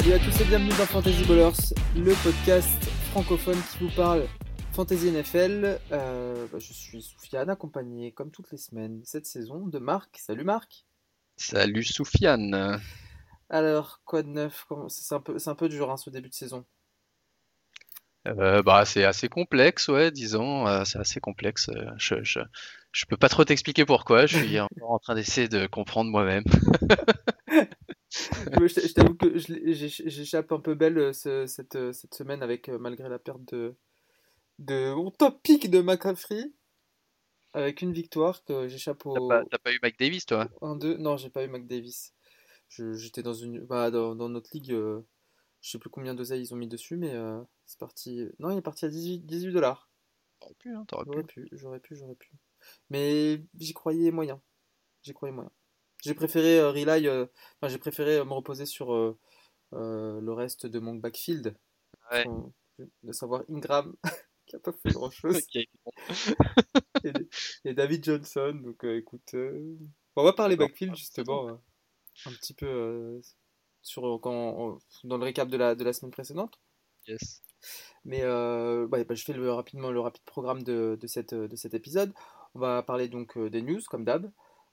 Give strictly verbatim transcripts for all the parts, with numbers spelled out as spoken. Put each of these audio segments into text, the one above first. Salut à tous et bienvenue dans Fantasy Ballers, le podcast francophone qui vous parle Fantasy N F L. Euh, bah, je suis Soufiane, accompagné comme toutes les semaines cette saison de Marc. Salut Marc. Salut Soufiane. Alors, quoi de neuf? C'est un peu, c'est un peu dur hein, ce début de saison. Euh, bah, c'est assez complexe, ouais, disons, euh, c'est assez complexe. Je, je, je peux pas trop t'expliquer pourquoi, je suis encore en train d'essayer de comprendre moi-même. je, je t'avoue que je, j'échappe un peu belle ce, cette, cette semaine, avec malgré la perte de, de mon top pick de McCaffrey, avec une victoire que j'échappe au... T'as pas, t'as pas eu McDavis, toi? un deux Non, j'ai pas eu McDavis. Je, j'étais dans, une, bah, dans, dans notre ligue, euh, je sais plus combien d'oseilles ils ont mis dessus, mais... Euh... C'est parti. Non, il est parti à dix-huit dollars. T'aurais pu, hein, t'aurais j'aurais pu. pu. J'aurais pu, j'aurais pu. Mais j'y croyais moyen. J'y croyais moyen. J'ai préféré euh, rely, euh... enfin, j'ai préféré euh, me reposer sur euh, euh, le reste de mon backfield. Ouais. Son... De savoir Ingram, qui a pas fait grand chose. et, et David Johnson. Donc euh, écoute, euh... bon, on va parler backfield justement euh, un petit peu euh, sur euh, quand on... dans le récap de la de la semaine précédente. Yes. Mais euh, ouais, bah, je fais le, rapidement le rapide programme de, de, cette, de cet épisode. On va parler donc des news comme d'hab,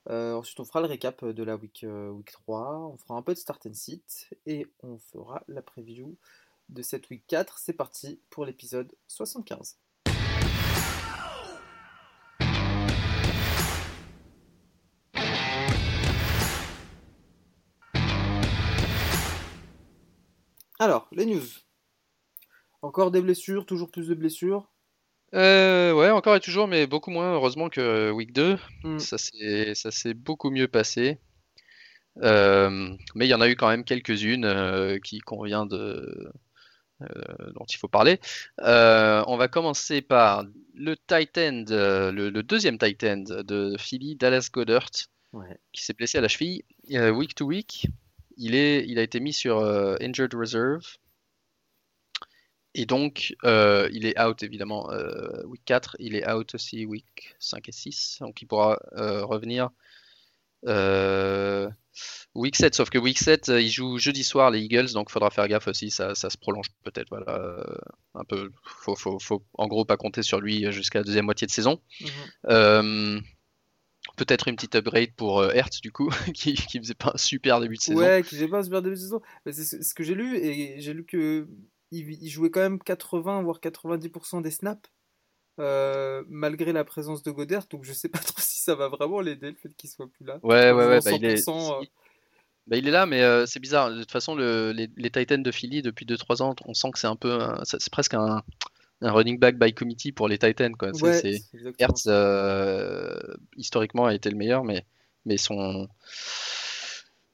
euh, ensuite on fera le récap de la week, euh, week trois, on fera un peu de start and sit et on fera la preview de cette week quatre. C'est parti pour l'épisode soixante-quinze. Alors, les news. Encore des blessures, toujours plus de blessures. Euh, ouais, encore et toujours, mais beaucoup moins heureusement que Week deux. Mm. Ça s'est, ça s'est beaucoup mieux passé. Euh, mais il y en a eu quand même quelques-unes euh, qui convient de euh, dont il faut parler. Euh, on va commencer par le tight end, euh, le, le deuxième tight end de Philly, Dallas Goedert, ouais. Qui s'est blessé à la cheville euh, week to week. Il est, il a été mis sur euh, injured reserve. Et donc, euh, il est out évidemment euh, week quatre, il est out aussi week cinq et six, donc il pourra euh, revenir euh, week sept, sauf que week sept, euh, il joue jeudi soir les Eagles, donc il faudra faire gaffe aussi, ça, ça se prolonge peut-être, voilà, euh, un peu, faut, faut, faut en gros pas compter sur lui jusqu'à la deuxième moitié de saison. Mm-hmm. Euh, peut-être une petite upgrade pour euh, Hertz, du coup, qui ne faisait pas un super début de saison. Ouais, qui ne faisait pas un super début de saison, mais c'est ce, ce que j'ai lu, et j'ai lu que... Il jouait quand même quatre-vingts voire quatre-vingt-dix pour cent des snaps euh, malgré la présence de Goedert, donc je sais pas trop si ça va vraiment l'aider le fait qu'il soit plus là. Ouais, ouais, ouais, bah il, est... euh... bah il est là, mais euh, c'est bizarre. De toute façon, le, les, les Titans de Philly depuis deux trois ans, on sent que c'est un peu, un, c'est presque un, un running back by committee pour les Titans. Quoi. C'est, ouais, c'est... C'est Hertz euh, historiquement a été le meilleur, mais, mais son.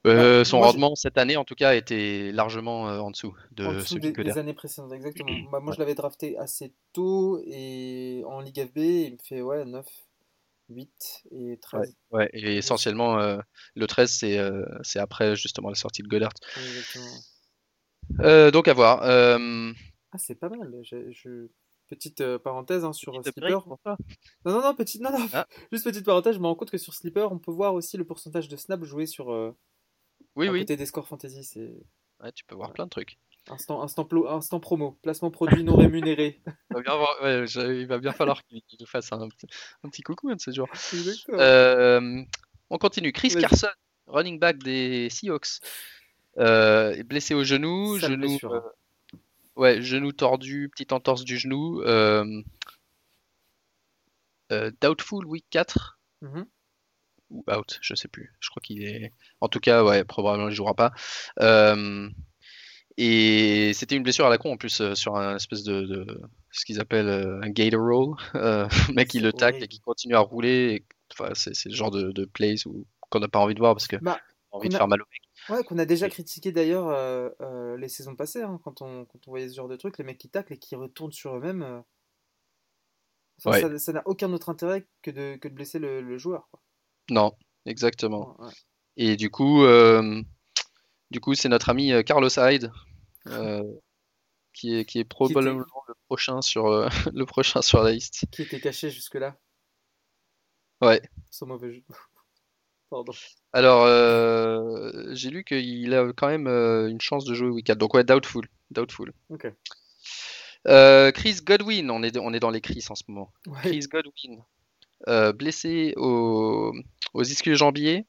Euh, ouais, son rendement j'ai... cette année en tout cas était largement euh, en dessous de en dessous celui des, que des années précédentes, exactement. Bah, moi ouais. Je l'avais drafté assez tôt et en Ligue F B il me fait ouais, neuf, huit et treize. Ouais, ouais. Et essentiellement euh, le treize c'est, euh, c'est après justement la sortie de Goedert. Euh, donc à voir. Euh... Ah, c'est pas mal. Je, je... Petite euh, parenthèse hein, sur petite Sleeper. Break, non, non, non, petite, non, non. Ah. Juste petite parenthèse, je me rends compte que sur Sleeper on peut voir aussi le pourcentage de snaps joués sur. Euh... Oui, à oui. Côté des scores fantasy, c'est. Ouais, tu peux voir ouais. Plein de trucs. Instant, instant, plo- instant promo, placement produit non rémunéré. Il va bien, avoir, ouais, je, il va bien falloir qu'il nous fasse un, un petit coucou un de ces jours. Euh, on continue. Chris ouais. Carson, running back des Seahawks, euh, est blessé au genou, Ça genou, euh, ouais, genou tordu, petite entorse du genou. Euh, euh, doubtful week quatre. Mm-hmm. Ou out, je sais plus. Je crois qu'il est. En tout cas, ouais, probablement il jouera pas. Euh... Et c'était une blessure à la con en plus euh, sur un espèce de, de ce qu'ils appellent euh, un gator roll. Euh, mec, c'est il le tacle et qui continue à rouler. Et... Enfin, c'est, c'est le genre de, de plays où... qu'on n'a pas envie de voir parce que bah, on a envie on a... de faire mal au mec. Ouais, qu'on a déjà et... critiqué d'ailleurs euh, euh, les saisons passées hein, quand on quand on voyait ce genre de truc, les mecs qui taclent et qui retournent sur eux-mêmes. Euh... Enfin, ouais. ça, ça n'a aucun autre intérêt que de que de blesser le, le joueur. Quoi. Non, exactement. Ouais. Et du coup, euh, du coup, c'est notre ami Carlos Hyde euh, qui est qui est probablement qui était... le prochain sur euh, le prochain sur la liste. Qui était caché jusque là. Ouais. Sans mauvais jeu. Pardon. Alors, euh, j'ai lu qu'il a quand même euh, une chance de jouer week-end. Donc, ouais, doubtful. doubtful. Ok. Euh, Chris Godwin, on est, on est dans les Chris en ce moment. Ouais. Chris Godwin, euh, blessé au, aux ischios jambiers.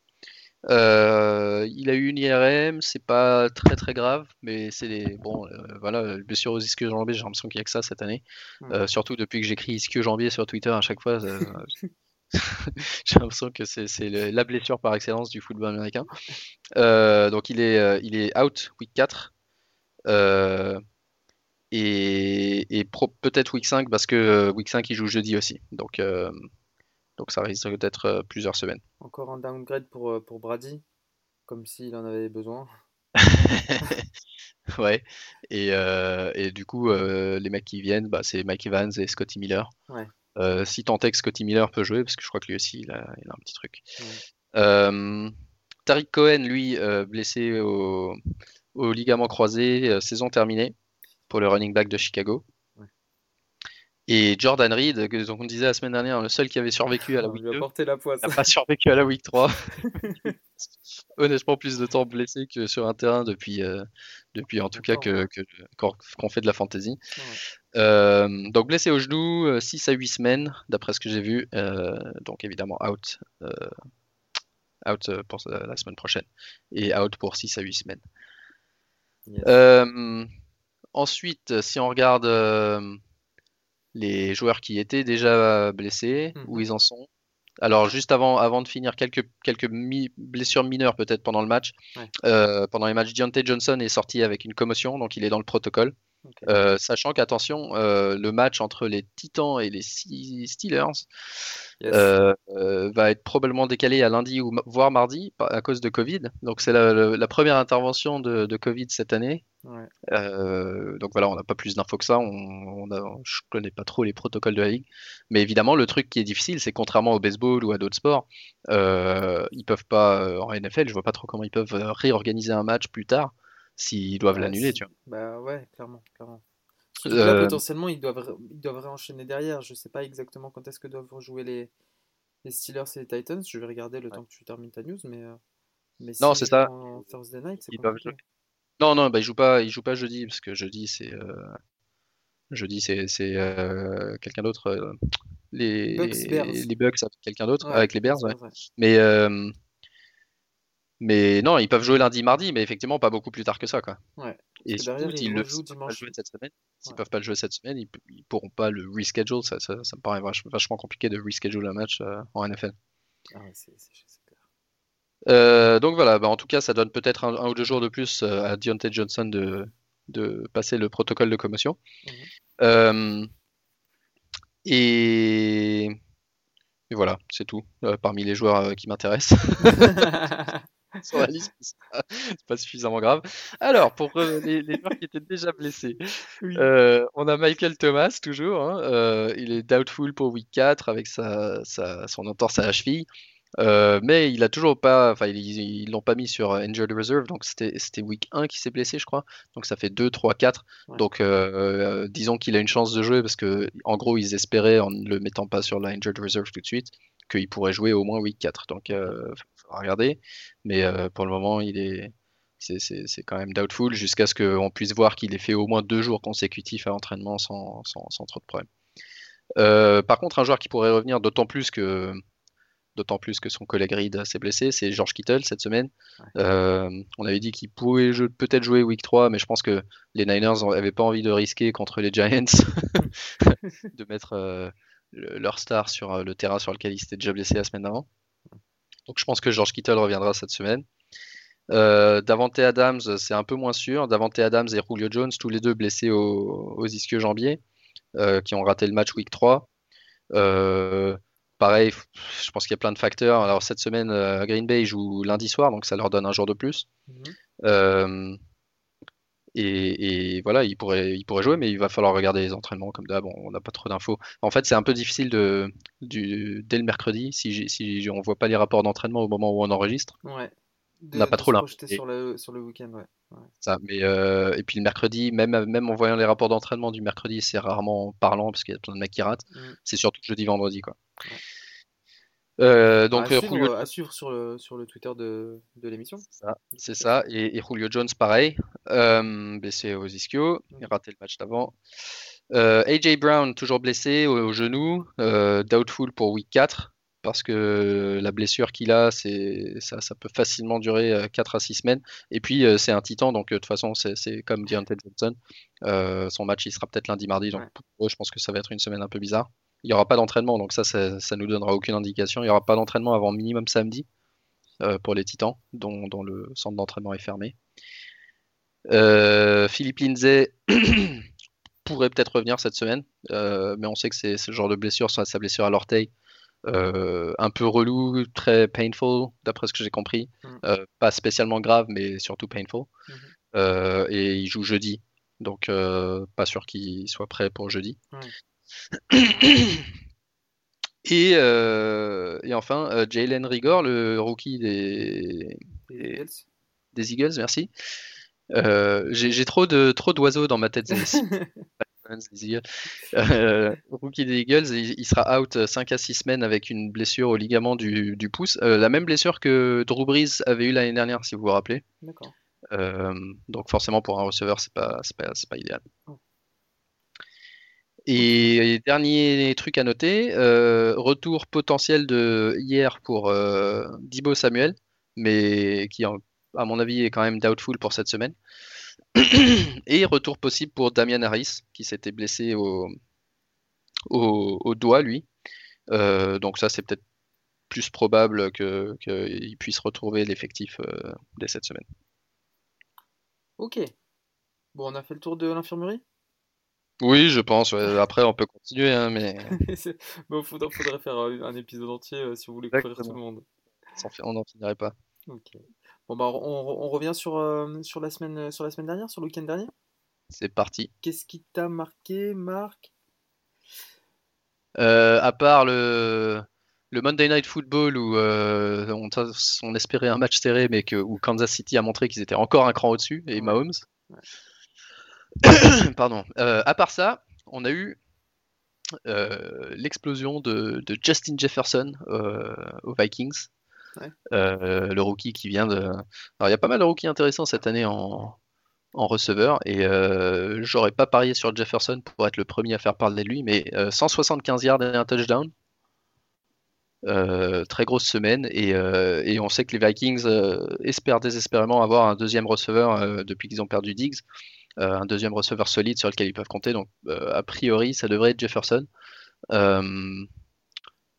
Euh, il a eu une I R M, c'est pas très très grave, mais c'est les, bon, euh, voilà, blessure aux ischios jambiers, j'ai l'impression qu'il n'y a que ça cette année. Mmh. Euh, surtout depuis que j'écris ischios jambiers sur Twitter à chaque fois. Euh, j'ai l'impression que c'est, c'est le, la blessure par excellence du football américain. Euh, donc il est, il est out week quatre. Euh, et, et pro, peut-être week cinq parce que week cinq il joue jeudi aussi. Donc. Euh, Donc ça risque d'être plusieurs semaines. Encore un downgrade pour, pour Brady, comme s'il en avait besoin. Ouais. Et, euh, et du coup, euh, les mecs qui viennent, bah, c'est Mike Evans et Scotty Miller. Ouais. Euh, si tant est que Scotty Miller peut jouer, parce que je crois que lui aussi, il a, il a un petit truc. Ouais. Euh, Tariq Cohen, lui, euh, blessé au, au ligament croisé, euh, saison terminée pour le running back de Chicago. Et Jordan Reed, que on disait la semaine dernière, le seul qui avait survécu à la week deux, la n'a pas survécu à la week trois. Honnêtement, plus de temps blessé que sur un terrain depuis, euh, depuis en tout cas que, que, qu'on fait de la fantasy. Ouais. Euh, donc blessé au genou, six à huit semaines, d'après ce que j'ai vu. Euh, donc évidemment out, euh, out pour la semaine prochaine et out pour six à huit semaines. Yes. Euh, ensuite, si on regarde... Euh, les joueurs qui étaient déjà blessés, mmh. où ils en sont. Alors, juste avant, avant de finir, quelques, quelques mi- blessures mineures peut-être pendant le match. Ouais. Euh, pendant les matchs, Diontae Johnson est sorti avec une commotion, donc il est dans le protocole. Okay. Euh, sachant qu'attention, euh, le match entre les Titans et les Steelers yes. euh, euh, va être probablement décalé à lundi ou voire mardi à cause de Covid. Donc, c'est la, la première intervention de, de Covid cette année. Ouais. Euh, donc voilà, on n'a pas plus d'infos que ça. On, on a, je ne connais pas trop les protocoles de la ligue, mais évidemment le truc qui est difficile, c'est contrairement au baseball ou à d'autres sports, euh, ils peuvent pas en N F L. Je vois pas trop comment ils peuvent réorganiser un match plus tard s'ils doivent ouais, l'annuler, si... tu vois. Bah ouais, clairement, clairement. Euh... Là, potentiellement, ils doivent, ils doivent réenchaîner derrière. Je sais pas exactement quand est-ce que doivent jouer les, les Steelers et les Titans. Je vais regarder le ouais. temps que tu termines ta news, mais, mais non, si c'est ça. En Thursday night, c'est ils doivent jouer. Non, non, bah, il joue pas, il joue pas jeudi, parce que jeudi, c'est, euh, jeudi, c'est, c'est euh, quelqu'un d'autre. Euh, les, Bucks, les Bucks avec quelqu'un d'autre, ouais, avec les Bears, ouais. Mais, euh, mais non, ils peuvent jouer lundi, mardi, mais effectivement, pas beaucoup plus tard que ça, quoi. Ouais. Et surtout, ils ne peuvent pas le jouer cette semaine. S'ils ouais. peuvent pas le jouer cette semaine, ils, ils pourront pas le reschedule. Ça, ça, ça me paraît vach- vachement compliqué de reschedule un match euh, en N F L. Ah ouais, c'est, c'est juste. Euh, donc voilà, bah en tout cas, ça donne peut-être un, un ou deux jours de plus euh, à Diontae Johnson de, de passer le protocole de commotion. Mmh. Euh, et... et voilà, c'est tout euh, parmi les joueurs euh, qui m'intéressent. Sur la liste, c'est pas, c'est pas suffisamment grave. Alors, pour euh, les, les joueurs qui étaient déjà blessés, oui. euh, on a Michael Thomas, toujours. Hein, euh, il est doubtful pour week quatre avec sa, sa, son entorse à la cheville. Euh, mais il a toujours pas, enfin ils, ils l'ont pas mis sur injured reserve, donc c'était, c'était week un qui s'est blessé, je crois. Donc ça fait deux, trois, quatre. Ouais. Donc euh, euh, disons qu'il a une chance de jouer parce que en gros ils espéraient en ne le mettant pas sur la injured reserve tout de suite qu'il pourrait jouer au moins week quatre. Donc euh, faut regarder. Mais euh, pour le moment il est, c'est, c'est, c'est quand même doubtful jusqu'à ce qu'on puisse voir qu'il ait fait au moins deux jours consécutifs à l'entraînement sans, sans, sans trop de problèmes. Euh, par contre un joueur qui pourrait revenir d'autant plus que D'autant plus que son collègue Reed s'est blessé, c'est George Kittle cette semaine. Ouais. Euh, on avait dit qu'il pouvait jouer, peut-être jouer week trois, mais je pense que les Niners n'avaient pas envie de risquer contre les Giants de mettre euh, leur star sur le terrain sur lequel il s'était déjà blessé la semaine d'avant. Donc je pense que George Kittle reviendra cette semaine. Euh, Davante Adams, c'est un peu moins sûr. Davante Adams et Julio Jones, tous les deux blessés aux, aux ischios jambiers, euh, qui ont raté le match week trois. Euh, Pareil, je pense qu'il y a plein de facteurs. Alors cette semaine, euh, Green Bay joue lundi soir, donc ça leur donne un jour de plus. Mmh. Euh, et, et voilà, ils pourraient, ils pourraient jouer, mais il va falloir regarder les entraînements comme d'hab. On n'a pas trop d'infos. En fait, c'est un peu difficile de, du, dès le mercredi, si, si on ne voit pas les rapports d'entraînement au moment où on enregistre. Ouais. De, on n'a pas trop l'info. Sur le, sur le week-end, ouais. Ouais. Ça, mais, euh, et puis le mercredi, même, même en voyant les rapports d'entraînement du mercredi, c'est rarement parlant parce qu'il y a plein de mecs qui ratent. Mmh. C'est surtout jeudi, vendredi, quoi. Ouais. Euh, donc, à, suivre, Julio... à suivre sur le, sur le Twitter de, de l'émission. Ah, c'est ça. Et, et Julio Jones, pareil. Euh, blessé aux ischios. Il a raté le match d'avant. Euh, A J Brown, toujours blessé au, au genou. Euh, doubtful pour week quatre. Parce que la blessure qu'il a, c'est, ça, ça peut facilement durer quatre à six semaines. Et puis, c'est un titan. Donc, de toute façon, c'est, c'est comme Diontae Johnson. Euh, son match, il sera peut-être lundi-mardi. Donc, ouais. Je pense que ça va être une semaine un peu bizarre. Il n'y aura pas d'entraînement, donc ça, ça ne nous donnera aucune indication. Il n'y aura pas d'entraînement avant minimum samedi euh, pour les Titans, dont, dont le centre d'entraînement est fermé. Euh, Philippe Lindsay pourrait peut-être revenir cette semaine, euh, mais on sait que c'est ce genre de blessure, sa blessure à l'orteil, euh, un peu relou, très painful, d'après ce que j'ai compris. Mmh. Euh, pas spécialement grave, mais surtout painful. Mmh. Euh, et il joue jeudi, donc euh, pas sûr qu'il soit prêt pour jeudi. Mmh. Et, euh, et enfin euh, Jalen Rigor, le rookie des, des, des Eagles, merci. Euh, j'ai, j'ai trop, de, trop d'oiseaux dans ma tête. euh, rookie des Eagles, il, il sera out cinq à six semaines avec une blessure au ligament du, du pouce, euh, la même blessure que Drew Brees avait eu l'année dernière, si vous vous rappelez. D'accord. Euh, donc forcément pour un receveur c'est pas, c'est pas, c'est pas idéal. Oh. Et dernier truc à noter, euh, retour potentiel de hier pour euh, Deebo Samuel, mais qui, à mon avis, est quand même doubtful pour cette semaine. Et retour possible pour Damien Harris, qui s'était blessé au, au, au doigt, lui. Euh, donc ça, c'est peut-être plus probable que, qu'il puisse retrouver l'effectif euh, dès cette semaine. Ok. Bon, on a fait le tour de l'infirmerie ? Oui, je pense. Ouais. Après, on peut continuer, hein, mais. Il bon, faudrait, faudrait faire un épisode entier euh, si vous voulez couvrir tout le monde. On n'en finirait pas. Okay. Bon, bah, on, on revient sur, euh, sur, la semaine, sur la semaine dernière, sur le week-end dernier. C'est parti. Qu'est-ce qui t'a marqué, Marc ? euh, À part le, le Monday Night Football où euh, on, on espérait un match serré, mais que, où Kansas City a montré qu'ils étaient encore un cran au-dessus, et Mahomes. Ouais. Pardon. Euh, à part ça, on a eu euh, l'explosion de, de Justin Jefferson euh, aux Vikings. Ouais. Euh, le rookie qui vient de. Alors, il y a pas mal de rookies intéressants cette année en, en receveur. Et euh, j'aurais pas parié sur Jefferson pour être le premier à faire parler de lui. Mais euh, cent soixante-quinze yards et un touchdown. Euh, très grosse semaine. Et, euh, et on sait que les Vikings euh, espèrent désespérément avoir un deuxième receveur euh, depuis qu'ils ont perdu Diggs. Euh, un deuxième receveur solide sur lequel ils peuvent compter, donc euh, a priori ça devrait être Jefferson. Euh,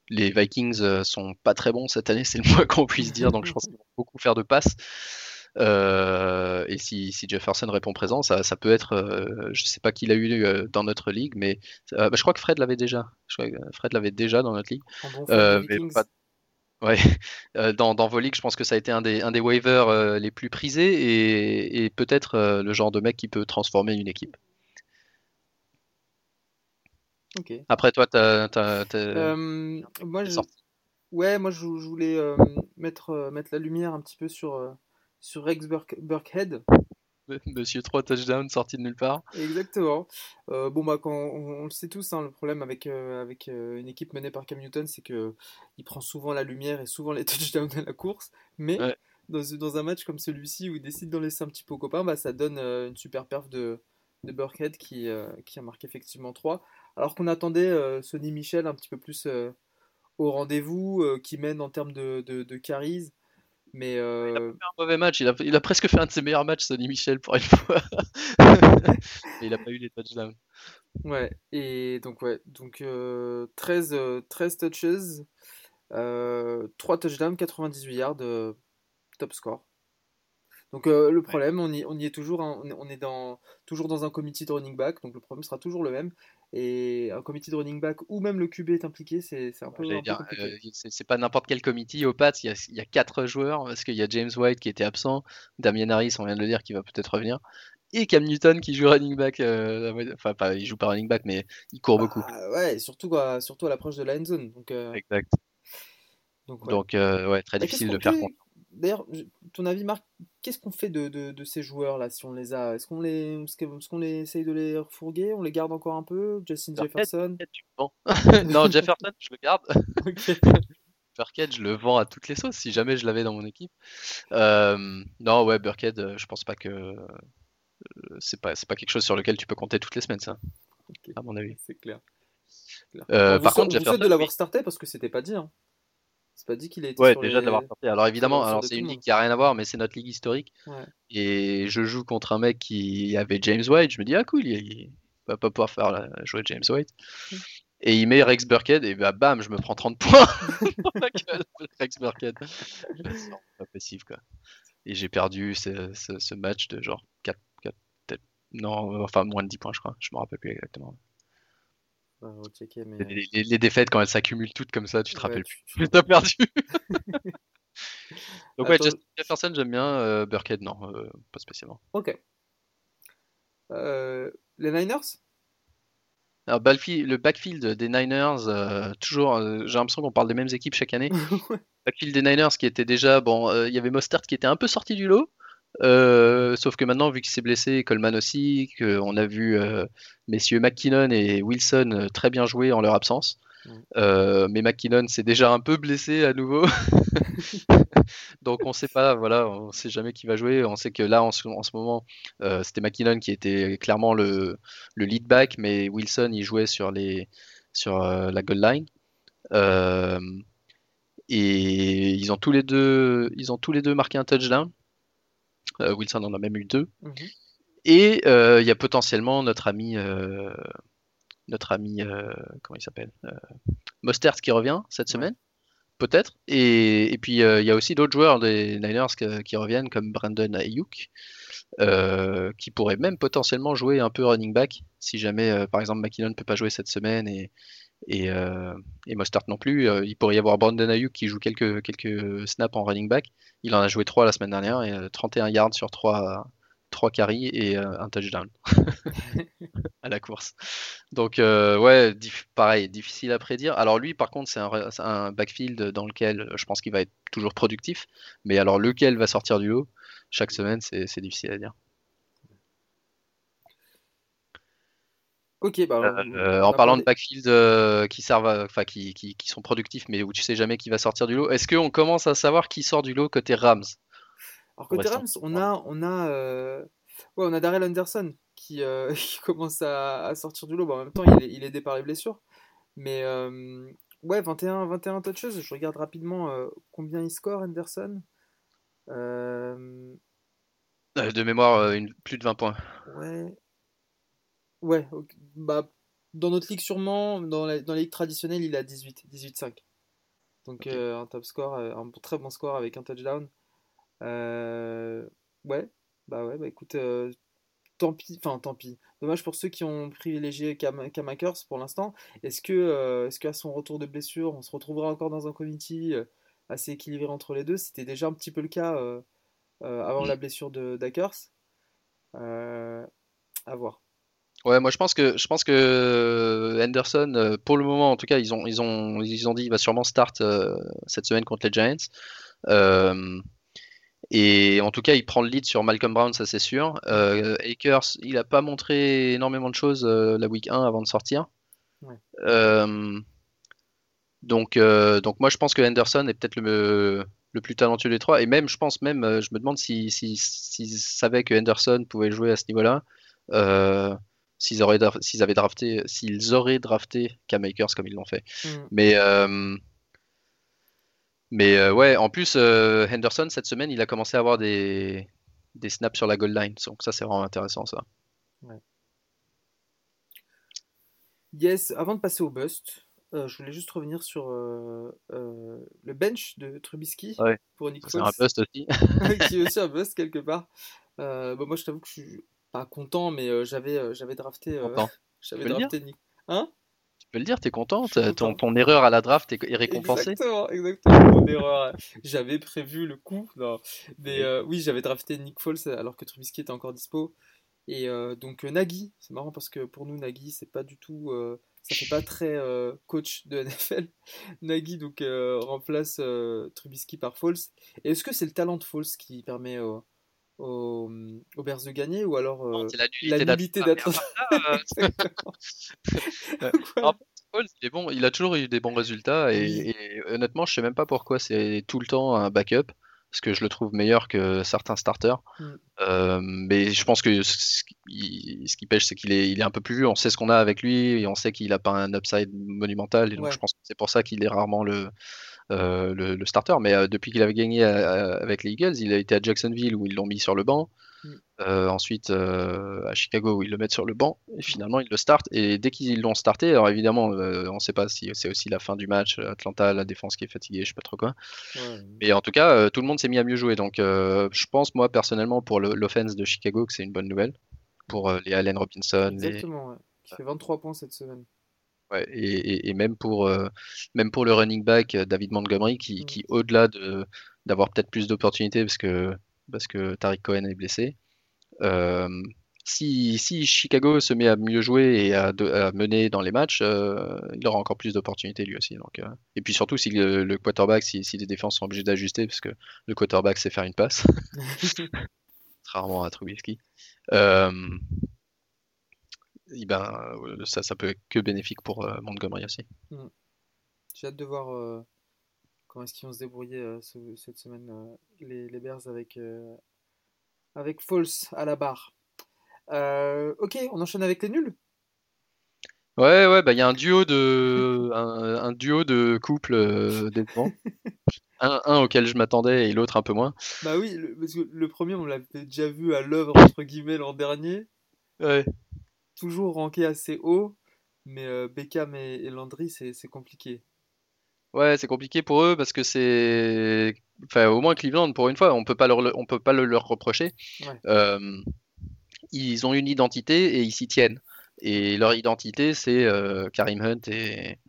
les Vikings euh, sont pas très bons cette année, c'est le moins qu'on puisse dire, donc je pense qu'ils vont beaucoup faire de passes. Euh, et si, si Jefferson répond présent, ça, ça peut être, euh, je sais pas qui l'a eu euh, dans notre ligue, mais euh, bah, je crois que Fred l'avait déjà. Je crois que Fred l'avait déjà dans notre ligue. Bon euh, mais pas... Ouais, euh, dans, dans vos ligues, je pense que ça a été un des, un des waivers euh, les plus prisés et, et peut-être euh, le genre de mec qui peut transformer une équipe. Okay. Après, toi, t'as, t'as, t'as, euh, t'as moi, je... Ouais, moi, je, je voulais euh, mettre, euh, mettre la lumière un petit peu sur, euh, sur Rex Burk- Burkhead. Monsieur trois touchdowns sorti de nulle part. Exactement. Euh, bon bah quand on, on le sait tous, hein, le problème avec euh, avec euh, une équipe menée par Cam Newton, c'est que il prend souvent la lumière et souvent les touchdowns à la course. Mais ouais. dans dans un match comme celui-ci où il décide d'en laisser un petit peu aux copains, bah ça donne euh, une super perf de de Burkhead qui euh, qui a marqué effectivement trois. Alors qu'on attendait euh, Sonny Michel un petit peu plus euh, au rendez-vous, euh, qui mène en termes de de, de carries. Mais euh... Il a pas fait un mauvais match, il a, il a presque fait un de ses meilleurs matchs, Sonny Michel, pour une fois. Et il n'a pas eu les touchdowns. Ouais, et donc, ouais, donc euh, treize, treize touches, euh, trois touchdowns, quatre-vingt-dix-huit yards, euh, top score. Donc euh, le problème, ouais. on, y, on y est toujours, hein, on est dans, toujours dans un committee de running back, donc le problème sera toujours le même. Et un comité de running back où même le Q B est impliqué, c'est, c'est un peu, un dire, peu compliqué. Euh, c'est, c'est pas n'importe quel comité. Au Pats, il y a quatre joueurs, parce qu'il y a James White qui était absent, Damien Harris, on vient de le dire, qui va peut-être revenir, et Cam Newton qui joue running back. Euh, enfin, pas, il joue pas running back, mais il court bah, beaucoup. Ouais, surtout, quoi, surtout à l'approche de la end zone. Donc, euh... Exact. Donc, ouais, donc, euh, ouais très et difficile de faire compte. D'ailleurs, ton avis, Marc, qu'est-ce qu'on fait de, de, de ces joueurs-là, si on les a ? Est-ce qu'on les, est-ce qu'on les essaye de les refourguer ? On les garde encore un peu ? Justin Jefferson ? Non, Jefferson, je le garde. Okay. Burkhead, je le vends à toutes les sauces si jamais je l'avais dans mon équipe. Euh, non, ouais, Burkhead, je pense pas que c'est pas c'est pas quelque chose sur lequel tu peux compter toutes les semaines, ça. Okay. À mon avis, c'est clair. C'est clair. Euh, par contre, j'ai fait de l'avoir starté parce que c'était pas dit. Hein. C'est pas dit qu'il a été. Ouais, sur déjà les... de l'avoir starté. Alors évidemment, alors c'est une ligue qui a rien à voir, mais c'est notre ligue historique. Ouais. Et je joue contre un mec qui avait James White. Je me dis ah cool, il va pas pouvoir faire là, jouer James White. Ouais. Et il met Rex Burkhead et bah bam, je me prends trente points dans la gueule de Rex Burkhead. C'est pas possible quoi. Et j'ai perdu ce, ce, ce match de genre quatre, quatre non, enfin moins de dix points je crois, je me rappelle plus exactement. Ah, checker, mais... les, les, les défaites quand elles s'accumulent toutes comme ça, tu te ouais, rappelles tu... plus. T'as perdu. Donc ouais, attends... Justin Jefferson j'aime bien, euh, Burkhead non, euh, pas spécialement. Ok. Euh, les Niners ? Alors, le backfield des Niners, euh, toujours, euh, j'ai l'impression qu'on parle des mêmes équipes chaque année. Le backfield des Niners qui était déjà, bon, il euh, y avait Mostert qui était un peu sorti du lot, euh, sauf que maintenant, vu qu'il s'est blessé, Coleman aussi, qu'on a vu euh, messieurs McKinnon et Wilson euh, très bien jouer en leur absence. Euh, mais McKinnon s'est déjà un peu blessé à nouveau donc on sait pas, voilà, on sait jamais qui va jouer, on sait que là en ce, en ce moment euh, c'était McKinnon qui était clairement le, le lead back, mais Wilson il jouait sur, les, sur euh, la goal line euh, et ils ont tous les deux ils ont tous les deux marqué un touchdown, euh, Wilson en a même eu deux. Mm-hmm. Et il euh, y a potentiellement notre ami euh, notre ami, euh, comment il s'appelle euh, Mostert qui revient cette semaine, ouais. Peut-être. Et, et puis, il euh, y a aussi d'autres joueurs des Niners que, qui reviennent, comme Brandon Ayuk, euh, qui pourrait même potentiellement jouer un peu running back, si jamais, euh, par exemple, McKinnon ne peut pas jouer cette semaine et, et, euh, et Mostert non plus. Euh, il pourrait y avoir Brandon Ayuk qui joue quelques, quelques snaps en running back. Il en a joué trois la semaine dernière, et euh, trente et un yards sur trois... trois carries et euh, un touchdown à la course. Donc euh, ouais, dif- pareil, difficile à prédire. Alors lui par contre c'est un, c'est un backfield dans lequel je pense qu'il va être toujours productif, mais alors lequel va sortir du lot chaque semaine, c'est, c'est difficile à dire. Ok, bah, euh, euh, en parlant de backfield euh, qui servent, à, enfin qui, qui, qui sont productifs mais où tu sais jamais qui va sortir du lot, est-ce qu'on commence à savoir qui sort du lot côté Rams? Alors côté Rams, on a, on a, euh... ouais, on a Darrell Henderson qui, euh, qui commence à, à sortir du lot. Bon, en même temps, il est, il est aidé par les blessures. Mais euh... ouais, vingt et un touches. Je regarde rapidement euh, combien il score, Henderson. Euh... De mémoire, une... plus de vingt points. Ouais. Ouais. Okay. Bah, dans notre ligue sûrement, dans la, dans la ligue traditionnelle, il a dix-huit, dix-huit virgule cinq. Donc okay. euh, un top score, un très bon score avec un touchdown. Euh, ouais, bah ouais, bah écoute, euh, tant pis, enfin tant pis. Dommage pour ceux qui ont privilégié Cam, Cam Akers pour l'instant. Est-ce que, euh, est-ce qu'à son retour de blessure, on se retrouvera encore dans un committee euh, assez équilibré entre les deux? C'était déjà un petit peu le cas euh, euh, avant mmh. la blessure de d'Akers. Euh, à voir. Ouais, moi je pense que je pense que Henderson, pour le moment en tout cas, ils ont ils ont ils ont dit il va sûrement start euh, cette semaine contre les Giants. Euh, Et en tout cas, il prend le lead sur Malcolm Brown, ça c'est sûr. Euh, Akers, il n'a pas montré énormément de choses euh, la week un avant de sortir. Ouais. Euh, donc, euh, donc moi, je pense que Henderson est peut-être le, le plus talentueux des trois. Et même, je pense même, je me demande s'ils si, si, si savaient que Henderson pouvait jouer à ce niveau-là, euh, s'ils, auraient, s'ils, avaient drafté, s'ils auraient drafté Cam Akers comme ils l'ont fait. Mm. Mais... Euh, Mais euh, ouais, en plus, euh, Henderson, cette semaine, il a commencé à avoir des, des snaps sur la goal line. Donc ça, c'est vraiment intéressant, ça. Ouais. Yes, avant de passer au bust, euh, je voulais juste revenir sur euh, euh, le bench de Trubisky ouais. pour Nick Foles. C'est un bust aussi. Qui est aussi un bust, quelque part. Euh, bon, moi, je t'avoue que je suis pas content, mais euh, j'avais, euh, j'avais drafté... Euh, j'avais drafté Nick. Hein? Je peux le dire, t'es contente, ton, ton erreur à la draft est récompensée. Exactement, exactement. Mon erreur, j'avais prévu le coup. Non. Mais euh, oui, j'avais drafté Nick Foles alors que Trubisky était encore dispo. Et euh, donc euh, Nagui, c'est marrant parce que pour nous Nagui, c'est pas du tout, euh, ça fait pas très euh, coach de N F L. Nagui donc euh, remplace euh, Trubisky par Foles. Et est-ce que c'est le talent de Foles qui permet euh, Au, au Berz de gagner ou alors euh, non, c'est la nullité d'attention. Paul, il est bon. Il a toujours eu des bons résultats et, et honnêtement, je sais même pas pourquoi c'est tout le temps un backup parce que je le trouve meilleur que certains starters. Mm. Euh, mais je pense que ce qui, ce qui pêche, c'est qu'il est, il est un peu plus vu. On sait ce qu'on a avec lui et on sait qu'il a pas un upside monumental. Et donc, ouais. je pense que c'est pour ça qu'il est rarement le. Euh, le, le starter, mais euh, depuis qu'il avait gagné à, à, avec les Eagles, il a été à Jacksonville où ils l'ont mis sur le banc, mm. euh, ensuite euh, à Chicago où ils le mettent sur le banc et finalement ils le startent et dès qu'ils l'ont starté, alors évidemment euh, on sait pas si c'est aussi la fin du match, Atlanta, la défense qui est fatiguée, je sais pas trop quoi, mm. mais en tout cas euh, tout le monde s'est mis à mieux jouer, donc euh, je pense moi personnellement pour le, l'offense de Chicago que c'est une bonne nouvelle pour euh, les Allen Robinson. Exactement, les... ouais. Qui fait vingt-trois points cette semaine. Ouais, et, et, et même pour euh, même pour le running back David Montgomery qui, mmh. qui au-delà de d'avoir peut-être plus d'opportunités parce que parce que Tariq Cohen est blessé, euh, si si Chicago se met à mieux jouer et à, de, à mener dans les matchs, euh, il aura encore plus d'opportunités lui aussi. Donc euh, et puis surtout si le, le quarterback, si, si les défenses sont obligées d'ajuster parce que le quarterback sait faire une passe, rarement à Trubisky. Euh, Et ben, ça, ça peut être que bénéfique pour euh, Montgomery aussi. Mmh. J'ai hâte de voir euh, comment est-ce qu'ils vont se débrouiller euh, ce, cette semaine euh, les, les Bears avec euh, avec Foles à la barre. Euh, ok, on enchaîne avec les nuls. Ouais, ouais, bah il y a un duo de un, un duo de couples euh, devant. Un, un auquel je m'attendais et l'autre un peu moins. Bah oui, le, parce que le premier on l'avait déjà vu à l'œuvre entre guillemets l'an dernier. Ouais. Toujours ranké assez haut, mais euh, Beckham et, et Landry, c'est, c'est compliqué. Ouais, c'est compliqué pour eux parce que c'est... Enfin, au moins Cleveland, pour une fois, on ne peut pas leur, on peut pas le, leur reprocher. Ouais. Euh, ils ont une identité et ils s'y tiennent. Et leur identité, c'est euh, Kareem Hunt et,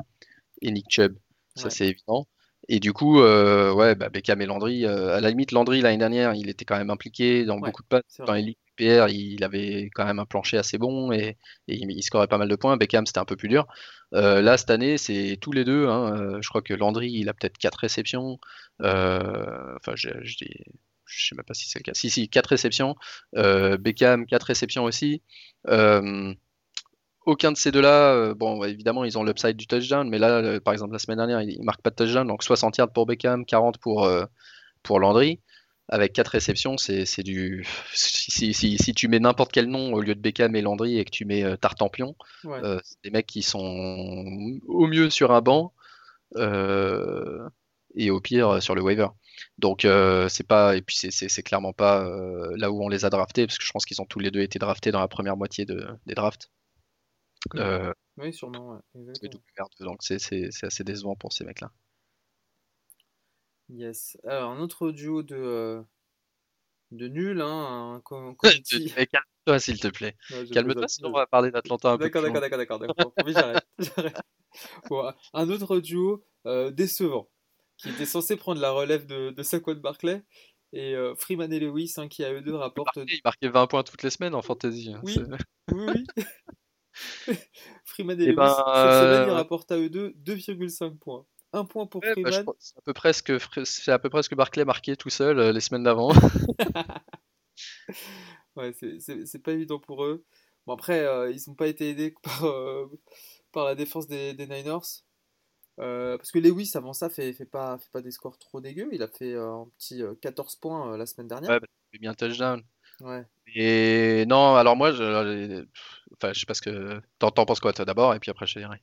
et Nick Chubb. Ça, ouais. c'est évident. Et du coup, euh, ouais, bah, Beckham et Landry, euh, à la limite, Landry, l'année dernière, il était quand même impliqué dans ouais, beaucoup de passes, dans les ligues. Pierre, il avait quand même un plancher assez bon et, et il scorait pas mal de points. Beckham, c'était un peu plus dur. Euh, là, cette année, c'est tous les deux. Hein. Je crois que Landry, il a peut-être quatre réceptions. Euh, enfin, je ne sais même pas si c'est le cas. Si, si, quatre réceptions. Euh, Beckham, quatre réceptions aussi. Euh, aucun de ces deux-là, bon, évidemment, ils ont l'upside du touchdown. Mais là, par exemple, la semaine dernière, ils ne marquent pas de touchdown. Donc, soixante yards pour Beckham, quarante pour, euh, pour Landry. Avec quatre réceptions, c'est, c'est du. Si, si, si, si tu mets n'importe quel nom au lieu de Beckham et Landry et que tu mets euh, Tartempion, ouais. euh, c'est des mecs qui sont au mieux sur un banc euh, et au pire sur le waiver. Donc euh, c'est pas. Et puis c'est, c'est, c'est clairement pas euh, là où on les a draftés, parce que je pense qu'ils ont tous les deux été draftés dans la première moitié de, des drafts. Ouais. Euh, oui, sûrement. Ouais. Exactement. Donc c'est, c'est, c'est assez décevant pour ces mecs-là. Yes. Alors, un autre duo de, euh, de nuls, hein, un comité. Calme-toi, s'il te plaît. Ouais, Calme-toi, sinon on va parler d'Atlanta un d'accord, peu plus. D'accord, d'accord, d'accord, d'accord. Bon, j'arrête. j'arrête. Bon, un autre duo euh, décevant, qui était censé prendre la relève de, de Saquon Barkley et euh, Freeman et Lewis, hein, qui à eux deux rapportent. Barkley, il marquait vingt points toutes les semaines en fantasy. Hein, oui, oui, oui, oui. Freeman et, et Lewis, ben, cette semaine, euh... ils rapportent à eux deux deux virgule cinq points. Un point pour ouais, Freeman. Bah, c'est, à peu près ce que, c'est à peu près ce que Barkley marquait tout seul euh, les semaines d'avant. Ouais, c'est, c'est, c'est pas évident pour eux. Bon, après, euh, ils n'ont pas été aidés par, euh, par la défense des, des Niners. Euh, parce que Lewis, avant ça, fait, fait, pas, fait pas des scores trop dégueux. Il a fait euh, un petit euh, quatorze points euh, la semaine dernière. Ouais, bah, il a fait bien touchdown. Ouais. Et non, alors moi, je, euh, enfin, je sais pas ce que. T'en, t'en penses quoi, toi, d'abord, et puis après, je te dirai.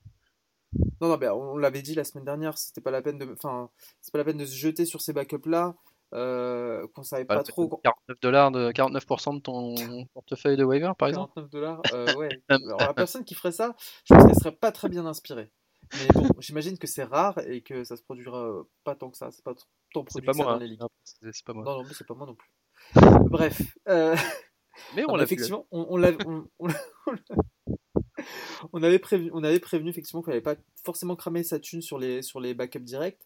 Non, non, ben on l'avait dit la semaine dernière, c'était pas la peine de, enfin, c'est pas la peine de se jeter sur ces backups là, euh, qu'on savait bah, pas trop. quarante-neuf dollars de quarante-neuf pour cent de ton portefeuille de waiver, par exemple. quarante-neuf dollars, euh, ouais. Alors la personne qui ferait ça, je pense qu'elle serait pas très bien inspirée. Mais bon, j'imagine que c'est rare et que ça se produira pas tant que ça. C'est pas tant produit que ça dans les ligues. C'est pas moi. Non, non, mais c'est pas moi non plus. Bref. Euh... Mais on non, l'a effectivement, vu. on, on l'a. On, on l'a... On avait, prévenu, on avait prévenu effectivement qu'on n'allait pas forcément cramer sa thune sur les, sur les backups directs,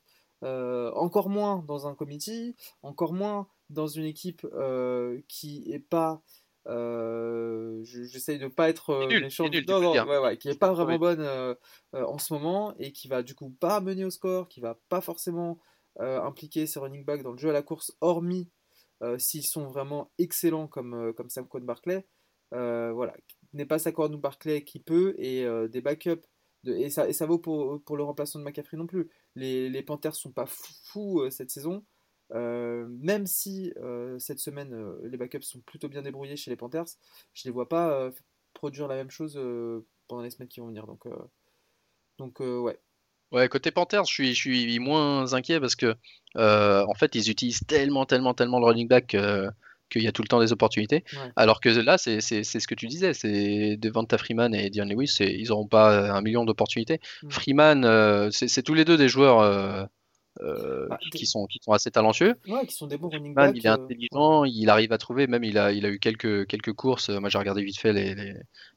euh, encore moins dans un committee, encore moins dans une équipe euh, qui est pas euh, j'essaye de ne pas être euh, nul, méchant nul, non, non, ouais, ouais, qui n'est pas vraiment bonne euh, euh, en ce moment et qui va du coup pas mener au score, qui va pas forcément euh, impliquer ses running backs dans le jeu à la course, hormis euh, s'ils sont vraiment excellents comme, euh, comme Saquon Barkley, euh, voilà, n'est pas Saquon Barkley qui peut, et euh, des backups de, et, ça, et ça vaut pour, pour le remplaçant de McCaffrey non plus. Les, les Panthers sont pas fous euh, cette saison, euh, même si euh, cette semaine euh, les backups sont plutôt bien débrouillés chez les Panthers, je les vois pas euh, produire la même chose euh, pendant les semaines qui vont venir. Donc, euh, donc euh, ouais. Ouais, côté Panthers, je suis, je suis moins inquiet parce que euh, en fait ils utilisent tellement, tellement, tellement le running back euh, qu'il y a tout le temps des opportunités. Ouais. Alors que là, c'est, c'est, c'est ce que tu disais, c'est Davante Freeman et Dion Lewis, c'est, ils n'auront pas un million d'opportunités. Mmh. Freeman, euh, c'est, c'est tous les deux des joueurs euh, euh, ah, qui, sont, qui sont assez talentueux. Ouais, qui sont des bons running back. Il est intelligent, ouais. Il arrive à trouver. Même il a, il a eu quelques, quelques courses. Moi, j'ai regardé vite fait les, les,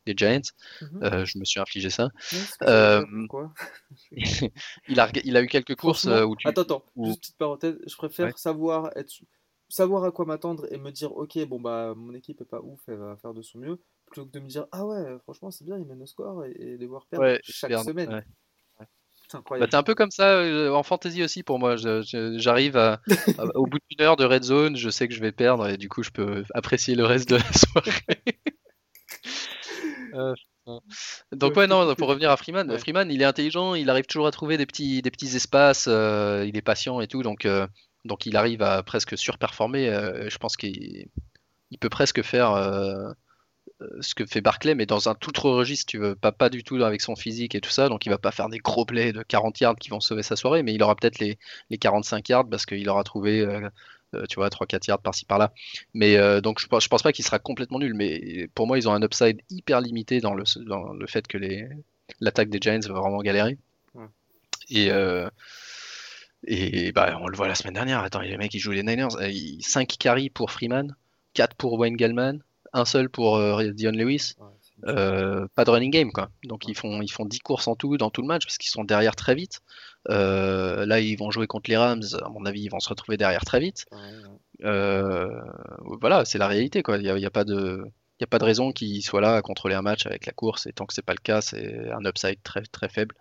les Giants. Mmh. Euh, je me suis infligé ça. Ouais, euh, quoi il, a, il a eu quelques courses où tu. Attends, attends. Où... Juste une petite parenthèse. Je préfère ouais. savoir être. Savoir à quoi m'attendre et me dire ok bon bah mon équipe est pas ouf, elle va faire de son mieux, plutôt que de me dire ah ouais franchement c'est bien, ils mènent au score et, et les voir perdre ouais, chaque perdre, semaine ouais. Ouais. C'est incroyable. Bah, t'es un peu comme ça euh, en fantasy aussi pour moi, je, je, j'arrive à, à, au bout d'une heure de red zone, je sais que je vais perdre et du coup je peux apprécier le reste de la soirée. euh... Donc ouais non, pour revenir à Freeman, ouais. Freeman il est intelligent, il arrive toujours à trouver des petits, des petits espaces, euh, il est patient et tout, donc euh, donc il arrive à presque surperformer. Euh, je pense qu'il il peut presque faire euh, ce que fait Barclay, mais dans un tout autre registre, tu veux, pas, pas du tout avec son physique et tout ça, donc il va pas faire des gros plays de quarante yards qui vont sauver sa soirée, mais il aura peut-être les, les quarante-cinq yards parce qu'il aura trouvé euh, euh, tu vois, trois à quatre yards par-ci par-là. Mais euh, donc je, je pense pas qu'il sera complètement nul, mais pour moi ils ont un upside hyper limité dans le, dans le fait que les, l'attaque des Giants va vraiment galérer. Ouais. Et... Euh, Et bah, on le voit la semaine dernière. Attends, les mecs ils jouent les Niners. cinq carries pour Freeman, quatre pour Wayne Gallman, un seul pour euh, Dion Lewis. Ouais, euh, pas de running game quoi. Donc ouais. ils, font, ils font dix courses en tout dans tout le match parce qu'ils sont derrière très vite. Euh, là ils vont jouer contre les Rams. À mon avis ils vont se retrouver derrière très vite. Ouais, ouais. Euh, voilà, c'est la réalité quoi. Il n'y a, a pas de. Il n'y a pas de raison qu'ils soient là à contrôler un match avec la course, et tant que c'est pas le cas, c'est un upside très très faible.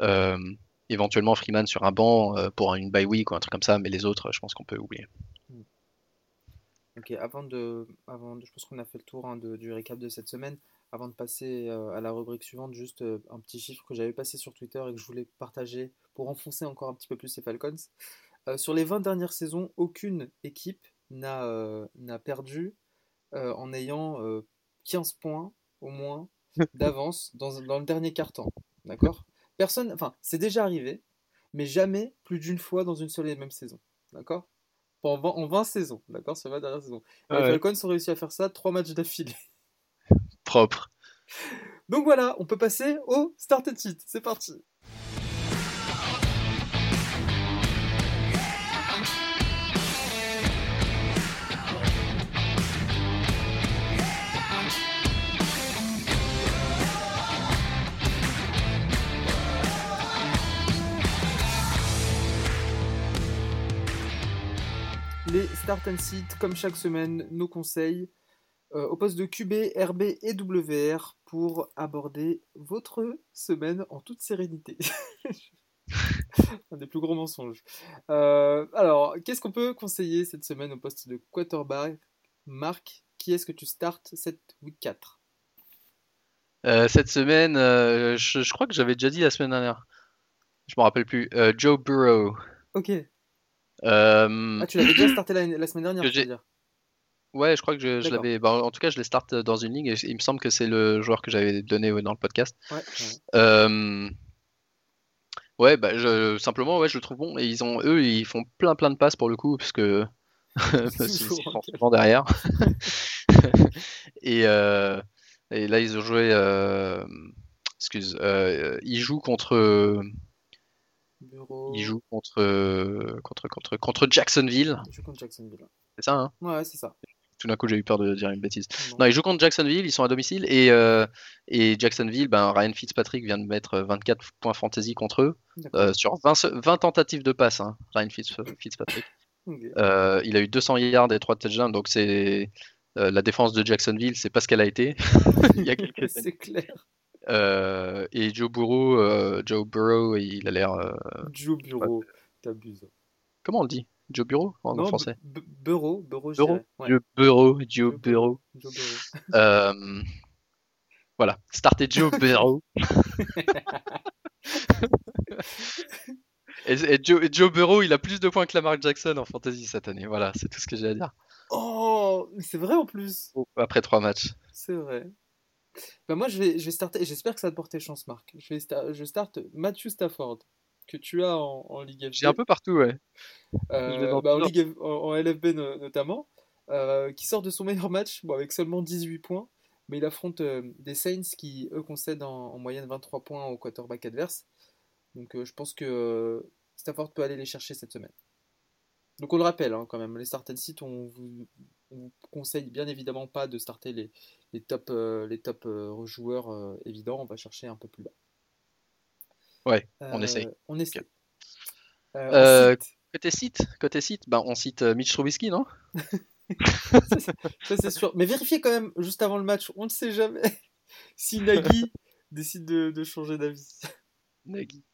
Euh, éventuellement Freeman sur un banc euh, pour une bye week ou un truc comme ça, mais les autres je pense qu'on peut oublier. Ok, avant de, avant de je pense qu'on a fait le tour hein, de, du récap de cette semaine, avant de passer euh, à la rubrique suivante, juste euh, un petit chiffre que j'avais passé sur Twitter et que je voulais partager pour enfoncer encore un petit peu plus les Falcons. Euh, sur les vingt dernières saisons, aucune équipe n'a, euh, n'a perdu euh, en ayant euh, quinze points au moins d'avance dans, dans le dernier quart-temps, d'accord ? Personne, enfin, c'est déjà arrivé, mais jamais plus d'une fois dans une seule et même saison, d'accord ? En vingt saisons, d'accord ? Sur la dernière saison. Ouais. Les Falcons ont réussi à faire ça, trois matchs d'affilée. Propre. Donc voilà, on peut passer au Start and Sit, c'est parti. Les Start and Sit, comme chaque semaine, nos conseils euh, au poste de Q B, R B et W R pour aborder votre semaine en toute sérénité. Un des plus gros mensonges. Euh, alors, qu'est-ce qu'on peut conseiller cette semaine au poste de quarterback ? Marc, qui est-ce que tu startes cette week quatre ? euh, Cette semaine, euh, je, je crois que j'avais déjà dit la semaine dernière. Je ne me rappelle plus. Euh, Joe Burrow. Ok. Euh... Ah, tu l'avais déjà starté la, la semaine dernière, je veux dire. Ouais, je crois que je, je l'avais. Bah, en tout cas, je l'ai start dans une ligue et il me semble que c'est le joueur que j'avais donné dans le podcast. Ouais, ouais. Euh... ouais bah, je... simplement, ouais, je le trouve bon. Et ils ont, eux, ils font plein, plein de passes pour le coup, parce que ils sont forcément derrière. et, euh... et là, ils ont joué. Euh... Excuse. Euh... Ils jouent contre. Bureau. Il joue contre, contre, contre, contre Jacksonville. Il joue contre Jacksonville. C'est ça, hein ? Ouais, c'est ça. Tout d'un coup, j'ai eu peur de dire une bêtise. Non, non, ils jouent contre Jacksonville, ils sont à domicile. Et, euh, et Jacksonville, ben, Ryan Fitzpatrick vient de mettre vingt-quatre points fantasy contre eux euh, sur vingt, vingt tentatives de passe. Hein, Ryan Fitz, Fitzpatrick. Okay. euh, il a eu deux cents yards et trois touchdowns. Donc, c'est, euh, la défense de Jacksonville, c'est pas ce qu'elle a été il y a quelques c'est années. Clair. Euh, et Joe Burrow, euh, Joe Burrow, il a l'air. Euh, Joe Burrow, pas... t'abuses. Comment on le dit ? Joe Burrow en non, français. B- B- Burrow, Burrow, Burrow, ouais. Joe Burrow, Joe Burrow. Joe Burrow. euh, Voilà, starter Joe Burrow. et, et, Joe, et Joe Burrow, il a plus de points que Lamar Jackson en fantasy cette année. Voilà, c'est tout ce que j'ai à dire. Oh, mais c'est vrai en plus. Après trois matchs. C'est vrai. Bah moi, je vais, je vais starter. J'espère que ça va te porter chance, Marc. Je vais star, je starte Matthew Stafford que tu as en, en Ligue F B. J'ai un peu partout, ouais. Euh, bah, en, Ligue, en, en L F B notamment, euh, qui sort de son meilleur match, bon, avec seulement dix-huit points. Mais il affronte euh, des Saints qui, eux, concèdent en, en moyenne vingt-trois points au quarterback adverse. Donc, euh, je pense que euh, Stafford peut aller les chercher cette semaine. Donc, on le rappelle hein, quand même, les start and sit, on vous, on vous conseille bien évidemment pas de starter les, les top, euh, les top euh, joueurs euh, évidents. On va chercher un peu plus bas. Ouais, euh, on essaye. On essaye. Okay. Euh, on euh, cite... Côté site, côté site ben, on cite euh, Mitch Trubisky, non? ça, c'est, ça c'est sûr, mais vérifiez quand même juste avant le match, on ne sait jamais si Nagui décide de, de changer d'avis. Nagui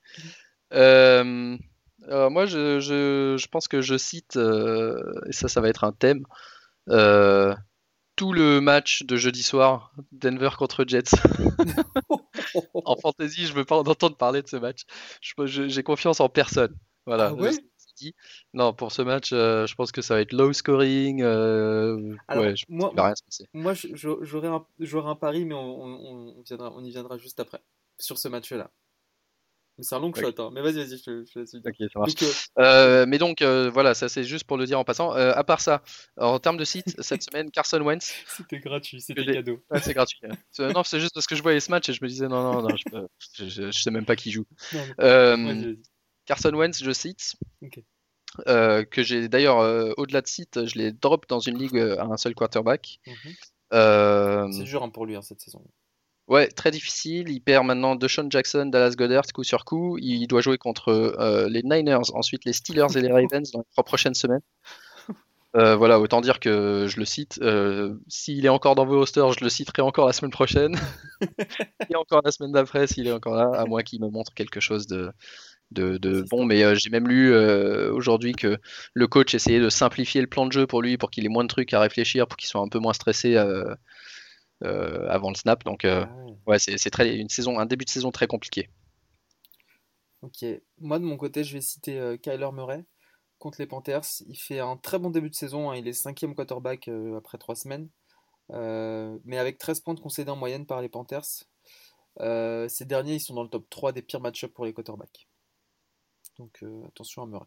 euh, alors moi je, je, je pense que je cite euh, et ça ça va être un thème euh, tout le match de jeudi soir, Denver contre Jets. En fantasy je ne veux pas en entendre parler de ce match, je, je, j'ai confiance en personne, voilà. Ah ouais, je... Non, pour ce match, euh, je pense que ça va être low scoring. Euh, Alors, ouais, je moi, qu'il va rien se passer. Moi, j'aurais un, j'aurais un pari, mais on, on, on, viendra, on y viendra juste après, sur ce match-là. C'est un long shot, okay. Hein. Mais vas-y, vas-y, je te laisse. Okay, ça marche. Donc, euh... Euh, mais donc, euh, voilà, ça c'est juste pour le dire en passant. Euh, à part ça, en termes de site, cette semaine, Carson Wentz. C'était gratuit, c'était cadeau. Ah, c'est gratuit. Hein. Non, c'est juste parce que je voyais ce match et je me disais, non, non, non, je, peux... je, je, je sais même pas qui joue. Non, mais... euh, vas-y, vas-y. Carson Wentz, je cite, okay. euh, que j'ai d'ailleurs, euh, au-delà de cite, je l'ai drop dans une ligue à un seul quarterback. Mm-hmm. Euh... C'est dur hein, pour lui hein, cette saison. Ouais, très difficile. Il perd maintenant DeSean Jackson, Dallas Goedert, coup sur coup. Il doit jouer contre euh, les Niners, ensuite les Steelers et les Ravens dans les trois prochaines semaines. Euh, voilà, autant dire que je le cite. Euh, s'il est encore dans vos rosters, je le citerai encore la semaine prochaine. Et encore la semaine d'après, s'il est encore là, à moins qu'il me montre quelque chose de... De, de... Bon, mais euh, j'ai même lu euh, aujourd'hui que le coach essayait de simplifier le plan de jeu pour lui, pour qu'il ait moins de trucs à réfléchir, pour qu'il soit un peu moins stressé euh, euh, avant le snap. Donc, euh, ah. ouais, c'est, c'est très, une saison, un début de saison très compliqué. Ok. Moi, de mon côté, je vais citer euh, Kyler Murray contre les Panthers. Il fait un très bon début de saison. Hein. Il est cinquième quarterback euh, après trois semaines, euh, mais avec treize points concédés en moyenne par les Panthers. Euh, ces derniers, ils sont dans le top trois des pires match-ups pour les quarterbacks. Donc euh, attention à Murray.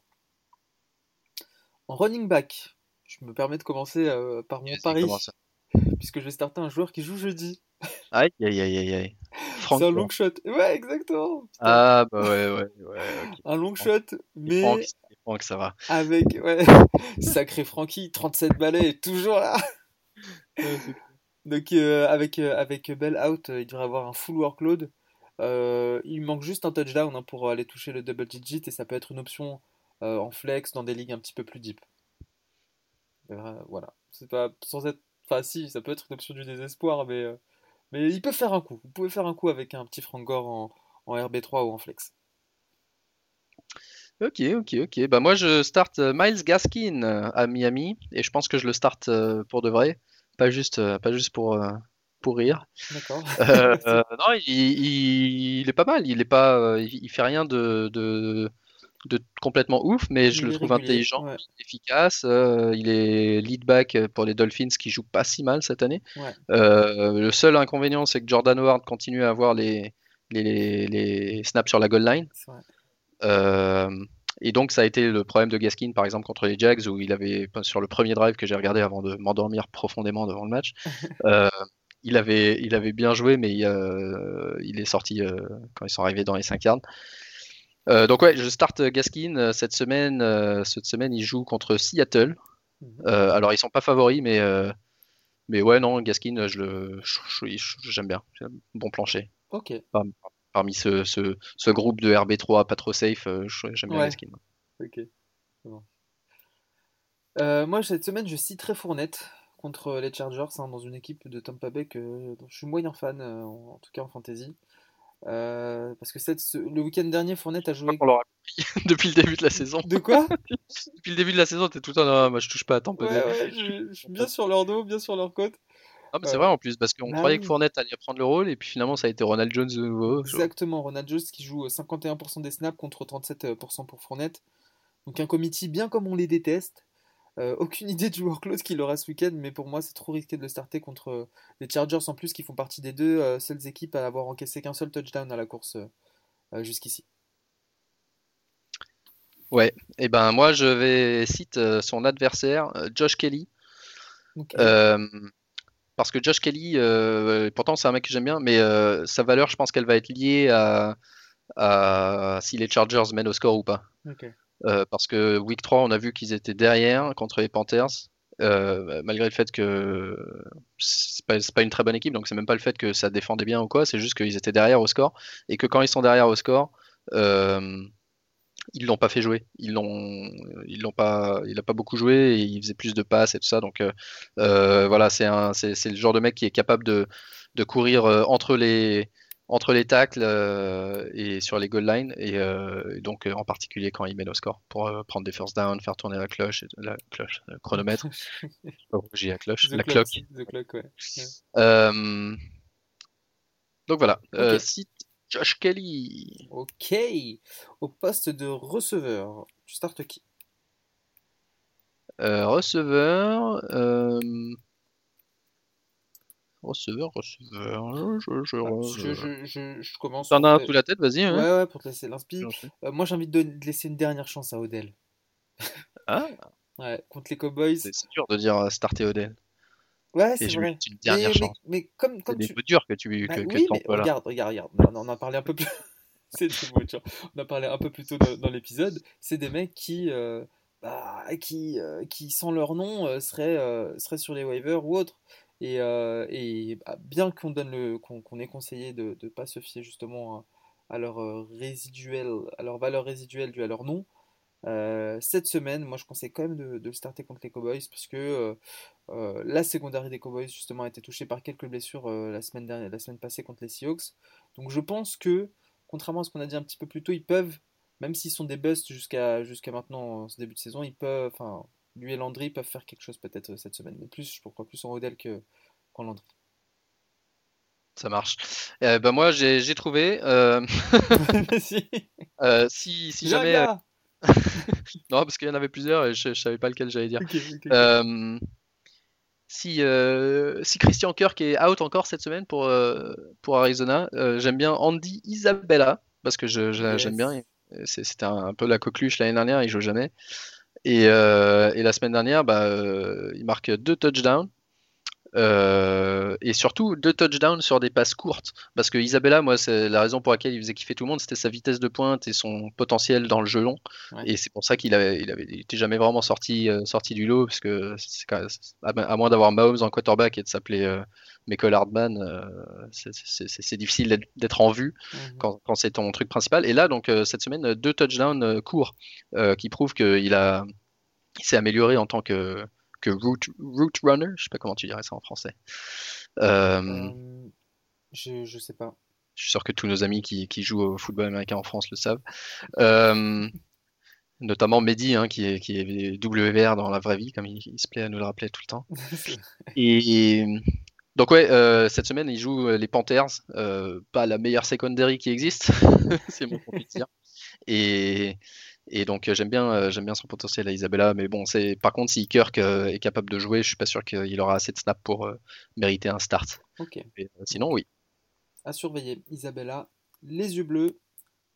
En running back, je me permets de commencer euh, par mon pari, puisque je vais starter un joueur qui joue jeudi. Aïe aïe aïe aïe aïe. C'est un long shot. Ouais, exactement. Putain. Ah bah ouais ouais ouais. Okay. Un long Franck. Shot, mais Franck, Franck, ça va. Avec ouais, sacré Francky, trente-sept balais, toujours là. Donc euh, avec euh, avec Bell out, euh, il devrait avoir un full workload. Euh, il manque juste un touchdown hein, pour aller toucher le double digit et ça peut être une option euh, en flex dans des ligues un petit peu plus deep. Euh, voilà, c'est pas sans être, enfin si, ça peut être une option du désespoir, mais euh... mais il peut faire un coup. Vous pouvez faire un coup avec un petit Frank Gore en, en R B trois ou en flex. Ok, ok, ok. Bah moi je starte Myles Gaskin à Miami et je pense que je le starte pour de vrai, pas juste, pas juste pour. Pour rire. D'accord. Euh, euh, non, il, il, il est pas mal. Il est pas, il, il fait rien de, de, de complètement ouf, mais je il le trouve régulier, intelligent, ouais. Efficace. Euh, il est lead back pour les Dolphins qui jouent pas si mal cette année. Ouais. Euh, le seul inconvénient, c'est que Jordan Howard continue à avoir les, les, les, les snaps sur la goal line. Euh, et donc, ça a été le problème de Gaskin, par exemple, contre les Jags, où il avait, sur le premier drive que j'ai regardé avant de m'endormir profondément devant le match, euh, Il avait, il avait bien joué, mais il, euh, il est sorti euh, quand ils sont arrivés dans les cinq yards. Euh, donc ouais, je starte Gaskin cette semaine. Euh, cette semaine, il joue contre Seattle. Euh, alors ils sont pas favoris, mais euh, mais ouais non, Gaskin, je le, je, je, je, j'aime bien, bon plancher. Ok. Par, parmi ce, ce, ce groupe de R B trois pas trop safe, je, j'aime bien ouais. Gaskin. Ok. Bon. Euh, moi cette semaine, je citerai Fournette. Contre les Chargers, hein, dans une équipe de Tampa Bay que, dont je suis moyen fan, euh, en, en tout cas en fantasy. Euh, parce que cette, ce, le week-end dernier, Fournette a joué... On l'aura compris depuis le début de la saison. De quoi? Depuis le début de la saison, t'es tout le temps, non, moi je touche pas à Tampa Bay. Ouais, ouais, je, je suis bien sur leur dos, bien sur leur côte. Ah, mais euh... c'est vrai en plus, parce qu'on bah, croyait oui. que Fournette allait prendre le rôle, et puis finalement ça a été Ronald Jones de nouveau. Exactement, Ronald Jones qui joue cinquante et un pour cent des snaps contre trente-sept pour cent pour Fournette. Donc un committee bien comme on les déteste. Euh, aucune idée du workload qu'il aura ce week-end, mais pour moi c'est trop risqué de le starter contre euh, les Chargers en plus qui font partie des deux euh, seules équipes à avoir encaissé qu'un seul touchdown à la course euh, jusqu'ici. Ouais, et ben moi je vais citer euh, son adversaire euh, Josh Kelly. Okay. Euh, parce que Josh Kelly, euh, pourtant c'est un mec que j'aime bien, mais euh, sa valeur je pense qu'elle va être liée à, à si les Chargers mènent au score ou pas. Ok. Euh, parce que week trois on a vu qu'ils étaient derrière contre les Panthers euh, malgré le fait que c'est pas, c'est pas une très bonne équipe, donc c'est même pas le fait que ça défendait bien ou quoi, c'est juste qu'ils étaient derrière au score et que quand ils sont derrière au score euh, ils l'ont pas fait jouer, ils l'ont, ils l'ont pas, il a pas beaucoup joué et il faisait plus de passes et tout ça, donc euh, euh, voilà c'est, un, c'est, c'est le genre de mec qui est capable de, de courir euh, entre les entre les tacles euh, et sur les goal line et, euh, et donc euh, en particulier quand il met le score pour euh, prendre des first down, faire tourner la cloche, et, la cloche, le chronomètre, je sais pas pourquoi j'ai la cloche, the la clock, clock. clock ouais. euh, donc voilà, okay. euh, site Josh Kelly. Ok, au poste de receveur, tu startes qui? euh, Receveur. Euh... Receveur, receveur, je, je, je, je, je, je commence. T'en as un sous la tête, vas-y. Hein. Ouais, ouais, pour te laisser l'inspire. Euh, moi, j'ai envie de laisser une dernière chance à Odell. Ah ouais, contre les Cowboys. C'est, c'est dur de dire starter Odell. Ouais, c'est et vrai. Une dernière mais, chance. Mais, mais comme, comme c'est tu... des mots durs que tu bah, que, oui, que mais voilà. Regarde, regarde, regarde. On, on en a parlé un peu plus. c'est des mots durs. On a parlé un peu plus tôt dans, dans l'épisode. C'est des mecs qui. Euh... Bah, qui, euh, qui sans leur nom euh, seraient, euh, seraient sur les waivers ou autres et, euh, et bah, bien qu'on, donne le, qu'on, qu'on ait conseillé de ne pas se fier justement à, à, leur résiduel, à leur valeur résiduelle due à leur nom euh, cette semaine moi je conseille quand même de, de le starter contre les Cowboys parce que euh, euh, la secondaire des Cowboys justement a été touchée par quelques blessures euh, la, semaine dernière, la semaine passée contre les Seahawks, donc je pense que contrairement à ce qu'on a dit un petit peu plus tôt, ils peuvent, même s'ils sont des busts jusqu'à, jusqu'à maintenant, ce début de saison, ils peuvent, enfin, lui et Landry peuvent faire quelque chose peut-être cette semaine. Mais plus, je crois plus en Odell que, qu'en Landry. Ça marche. Euh, bah moi, j'ai, j'ai trouvé. Euh... si. Euh, si, si jamais. Euh... non, parce qu'il y en avait plusieurs et je ne savais pas lequel j'allais dire. Okay, okay. Euh, si, euh, si Christian Kirk est out encore cette semaine pour, euh, pour Arizona, euh, j'aime bien Andy Isabella parce que je, je, yes. j'aime bien. C'était un peu la coqueluche l'année dernière, il joue jamais. Et, euh, et la semaine dernière, bah, euh, il marque deux touchdowns. Euh, et surtout deux touchdowns sur des passes courtes. Parce que Isabella, moi, c'est la raison pour laquelle il faisait kiffer tout le monde, c'était sa vitesse de pointe et son potentiel dans le jeu long. Ouais. Et c'est pour ça qu'il avait, il avait, il était jamais vraiment sorti, euh, sorti du lot. Parce que c'est quand même, à moins d'avoir Mahomes en quarterback et de s'appeler euh, Michael Hardman, euh, c'est, c'est, c'est, c'est difficile d'être, d'être en vue mm-hmm. quand, quand c'est ton truc principal. Et là, donc, euh, cette semaine, deux touchdowns euh, courts euh, qui prouvent qu'il a, il s'est amélioré en tant que. Que route, route runner, je sais pas comment tu dirais ça en français. Euh, euh, je, je sais pas. Je suis sûr que tous nos amis qui, qui jouent au football américain en France le savent. Euh, notamment Mehdi, hein, qui est, qui est W V R dans la vraie vie, comme il, il se plaît à nous le rappeler tout le temps. et, et donc ouais, euh, cette semaine ils jouent les Panthers, euh, pas la meilleure secondary qui existe, c'est mon point de dire. Et Et donc euh, j'aime bien, euh, j'aime bien son potentiel à Isabella, mais bon, c'est par contre si Kirk euh, est capable de jouer, je suis pas sûr qu'il aura assez de snaps pour euh, mériter un start. Ok. Et, euh, sinon oui. À surveiller Isabella, les yeux bleus,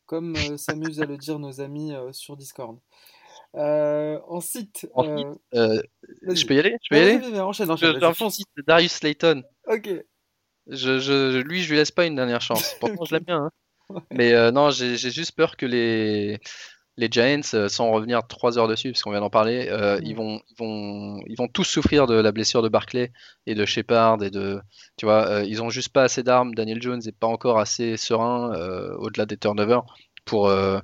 comme euh, s'amusent à le dire nos amis euh, sur Discord. Euh, en site, en euh... site euh, je peux y aller, je peux y aller. Vas-y, vas-y, enchaîne, enchaîne, je, en site de Darius Slayton. Ok. Je, je, lui, je lui laisse pas une dernière chance. Pourtant, je l'aime bien. Hein. Ouais. Mais euh, non, j'ai, j'ai juste peur que les Les Giants, sans revenir trois heures dessus, parce qu'on vient d'en parler, euh, mmh. ils, vont, ils, vont, ils vont tous souffrir de la blessure de Barkley et de Shepard. Et de, tu vois, euh, ils n'ont juste pas assez d'armes. Daniel Jones n'est pas encore assez serein, euh, au-delà des turnovers, pour, euh,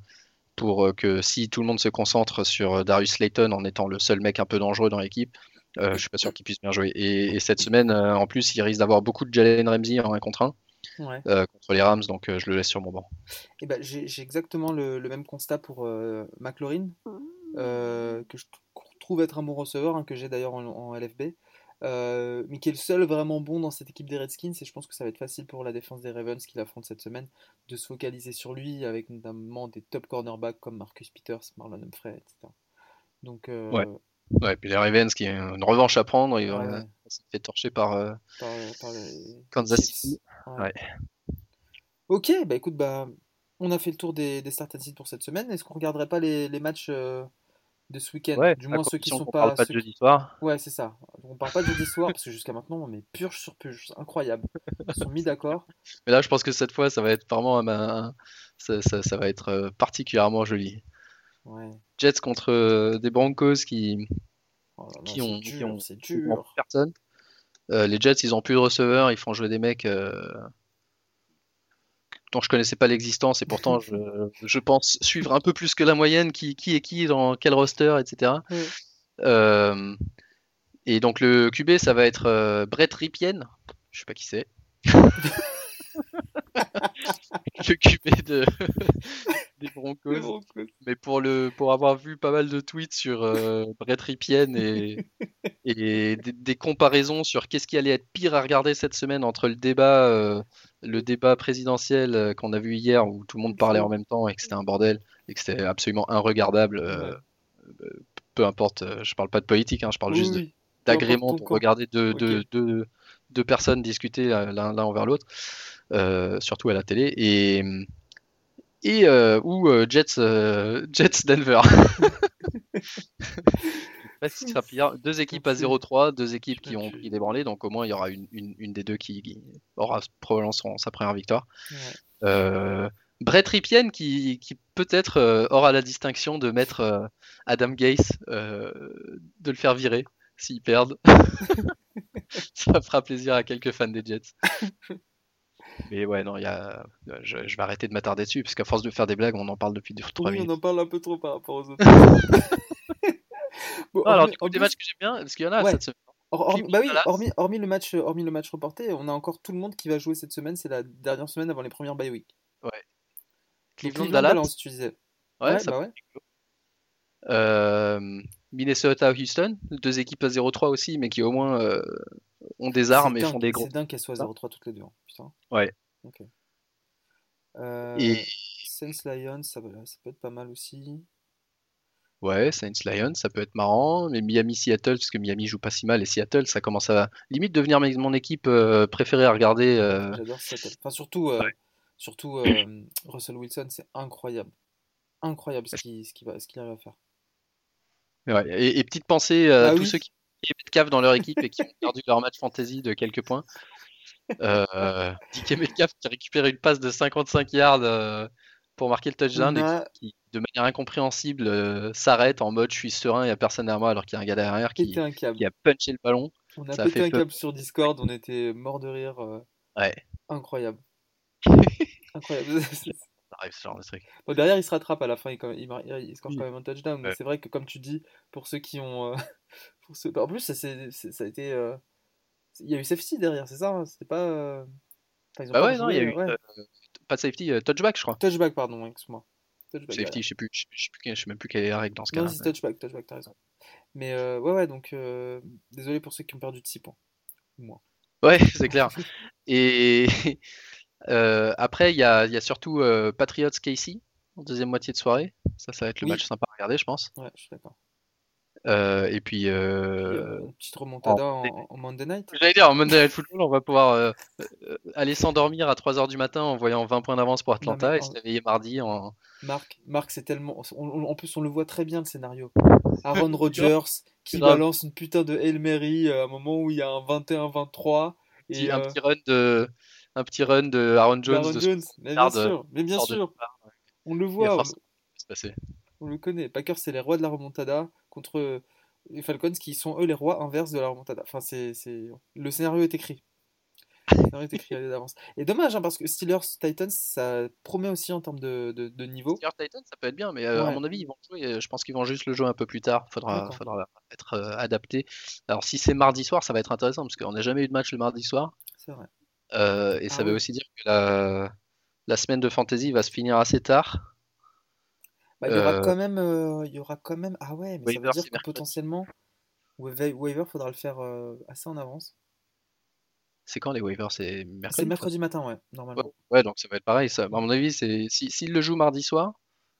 pour que si tout le monde se concentre sur Darius Slayton en étant le seul mec un peu dangereux dans l'équipe, euh, je ne suis pas sûr qu'il puisse bien jouer. Et, et cette semaine, euh, en plus, il risque d'avoir beaucoup de Jalen Ramsey en un contre un. Ouais. Euh, contre les Rams, donc euh, je le laisse sur mon banc. Et ben, j'ai, j'ai exactement le, le même constat pour euh, McLaurin, euh, que je trouve être un bon receveur, hein, que j'ai d'ailleurs en, en L F B. euh, mais qui est le seul vraiment bon dans cette équipe des Redskins, et je pense que ça va être facile pour la défense des Ravens qui l'affronte cette semaine de se focaliser sur lui, avec notamment des top cornerbacks comme Marcus Peters, Marlon Humphrey, et cetera. Donc, euh, ouais. Ouais, et puis les Ravens qui ont une revanche à prendre, ils ouais. ont fait torcher par, euh, par, par les... Kansas City. Ouais. Ouais. Ok, bah écoute, bah, on a fait le tour des, des start and sit pour cette semaine. Est-ce qu'on regarderait pas les, les matchs euh, de ce week-end, ouais, du moins ceux qui sont on pas. On parle pas de jeudi qui... soir. Ouais, c'est ça. On parle pas de jeudi soir parce que jusqu'à maintenant on est purge sur purge, c'est incroyable. Ils sont mis d'accord. Mais là, je pense que cette fois, ça va être vraiment, ben, ça, ça, ça va être particulièrement joli. Ouais. Jets contre euh, des Broncos qui, oh là là, qui ont, dur, qui ont c'est dur. Personne. Euh, les Jets, ils ont plus de receveurs, ils font jouer des mecs. Euh... dont je connaissais pas l'existence et pourtant je, je pense suivre un peu plus que la moyenne qui, qui est qui, dans quel roster, et cetera. Oui. Euh, et donc le Q B, ça va être euh, Brett Ripien, je sais pas qui c'est, le Q B de, des Broncos. Les Broncos. Mais pour, le, pour avoir vu pas mal de tweets sur euh, Brett Ripien et, et des, des comparaisons sur qu'est-ce qui allait être pire à regarder cette semaine entre le débat... Euh, le débat présidentiel qu'on a vu hier où tout le monde parlait en même temps et que c'était un bordel et que c'était absolument inregardable, euh, peu importe, je parle pas de politique, hein, je parle oui, juste de, d'agrément pour regarder deux, okay. deux, deux, deux personnes discuter l'un, l'un envers l'autre, euh, surtout à la télé, et, et euh, ou euh, Jets, euh, Jets Denver. Deux équipes à zéro trois, deux équipes qui ont pris des branlées, donc au moins il y aura une, une, une des deux qui, qui aura probablement son, sa première victoire. Ouais. Euh, Brett Ripien qui, qui peut-être euh, aura la distinction de mettre euh, Adam Gase, euh, de le faire virer s'ils perdent. Ça fera plaisir à quelques fans des Jets. Mais ouais, non, y a... je, je vais arrêter de m'attarder dessus parce qu'à force de faire des blagues, on en parle depuis trois minutes. Oui, on en parle un peu trop par rapport aux autres. Bon, ah, alors, du coup, des plus... matchs que j'aime bien, parce qu'il y en a ouais. cette semaine. Or, or, bah oui, hormis, hormis, le match, hormis le match reporté, on a encore tout le monde qui va jouer cette semaine. C'est la dernière semaine avant les premières bye week. Ouais. Cleveland, Dallas, tu disais. Ouais, ouais ça bah ouais. Euh, Minnesota, Houston, deux équipes à zéro trois aussi, mais qui au moins euh, ont des armes et font des gros. C'est dingue qu'elles soient à zéro trois toutes les deux. Hein. Putain. Ouais. Ok. Euh, et... Saints, Lions, ça, ça peut être pas mal aussi. Ouais, Saints-Lions, ça peut être marrant. Mais Miami-Seattle, parce que Miami joue pas si mal, et Seattle, ça commence à limite devenir mon équipe euh, préférée à regarder. Euh... J'adore Seattle. Enfin, surtout, euh, ouais. surtout euh, Russell Wilson, c'est incroyable. Incroyable ce qu'il, ce qu'il, va, ce qu'il arrive à faire. Ouais. Et, et petite pensée euh, ah, à oui. tous ceux qui ont Metcalf dans leur équipe et qui ont perdu leur match fantasy de quelques points. Euh, Dickie Metcalf qui récupère une passe de cinquante-cinq yards euh, pour marquer le touchdown a... et qui, de manière incompréhensible, euh, s'arrête en mode je suis serein, il n'y a personne derrière moi, alors qu'il y a un gars derrière qui, qui a punché le ballon. On a ça pété a fait un câble sur Discord, on était mort de rire. Euh... Ouais. Incroyable. Incroyable. Ça arrive ce genre de truc. Bon, derrière, il se rattrape à la fin, il, il, il score oui. quand même un touchdown. Ouais. Mais c'est vrai que, comme tu dis, pour ceux qui ont. Euh, pour ceux... En plus, ça, c'est, c'est, ça a été. Euh... Il y a eu safety derrière, c'est ça hein c'était pas. Euh... Enfin, ils ont bah pas ouais, joué, non, il y a eu. Ouais. Euh... Pas de safety, uh, touchback, je crois. Touchback, pardon, excuse-moi. Touchback, safety, ouais. je sais plus, je sais plus, je sais même plus quelle est la règle dans ce cas-là. Non, c'est mais... touchback, touchback, t'as raison. Mais euh, ouais, ouais, donc euh, désolé pour ceux qui ont perdu de six points. Moi. Ouais, c'est clair. Et euh, après, il y a, y a surtout euh, Patriots Casey en deuxième moitié de soirée. Ça, ça va être le oui. match sympa à regarder, je pense. Ouais, je suis d'accord. Euh, et puis, euh... une petite remontada en, en, en Monday Night. J'allais dire, en Monday Night Football, on va pouvoir euh, euh, aller s'endormir à trois heures du matin en voyant vingt points d'avance pour Atlanta non, mais... et se réveiller mardi. En... Marc, Marc, c'est tellement. On, on, en plus, on le voit très bien le scénario. Aaron Rodgers qui balance une putain de Hail Mary à un moment où il y a un vingt et un vingt-trois. Et un, euh... petit run de, un petit run de Aaron Jones. Aaron de Jones. Mais bien sûr, de... mais bien sûr. De... on le voit. On... on le connaît. Packers, c'est les rois de la remontada. Contre les Falcons qui sont eux les rois inverses de la remontada. Enfin, c'est, c'est... le scénario est écrit. Le scénario est écrit d'avance. Et dommage, hein, parce que Steelers-Titans, ça promet aussi en termes de, de, de niveau. Steelers-Titans, ça peut être bien, mais euh, ouais. à mon avis, ils vont jouer. Je pense qu'ils vont juste le jouer un peu plus tard. Il faudra, faudra être euh, adapté. Alors, si c'est mardi soir, ça va être intéressant, parce qu'on n'a jamais eu de match le mardi soir. C'est vrai. Euh, et ah, ça ouais. veut aussi dire que la, la semaine de fantasy va se finir assez tard. Bah, il y aura euh... quand même, il euh, y aura quand même. Ah ouais, mais oui, ça veut dire que mercredi. Potentiellement, Waiver, faudra le faire euh, assez en avance. C'est quand les waivers? C'est mercredi C'est mercredi matin, ouais, normalement. Ouais, ouais, donc ça va être pareil, ça. À mon avis, c'est... Si, s'il le joue mardi soir...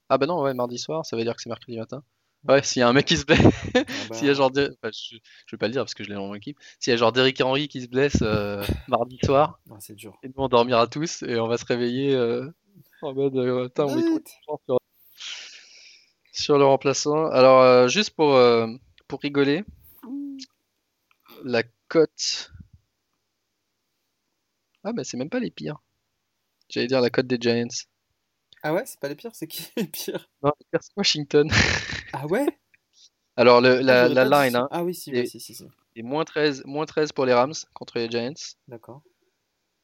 Ah bah non, ouais, mardi soir, ça veut dire que c'est mercredi matin. Ouais, s'il y a un mec qui se blesse... Ah bah... s'il y a genre... De... Enfin, je... je vais pas le dire parce que je l'ai dans mon équipe. S'il y a genre Derrick Henry qui se blesse euh, mardi soir... Non, c'est dur. Et nous, on dormira tous et on va se réveiller euh, en mode... Euh, tain, on est trop content sur... sur le remplaçant. Alors, euh, juste pour, euh, pour rigoler, la cote... Ah bah c'est même pas les pires. J'allais dire la cote des Giants. Ah ouais, c'est pas les pires, c'est qui les pires? Non, les pires c'est Washington. Ah ouais. Alors le, la, ah, la, la line hein, ah oui, si, est, oui, si, si, si. est moins treize, moins treize pour les Rams contre les Giants. D'accord.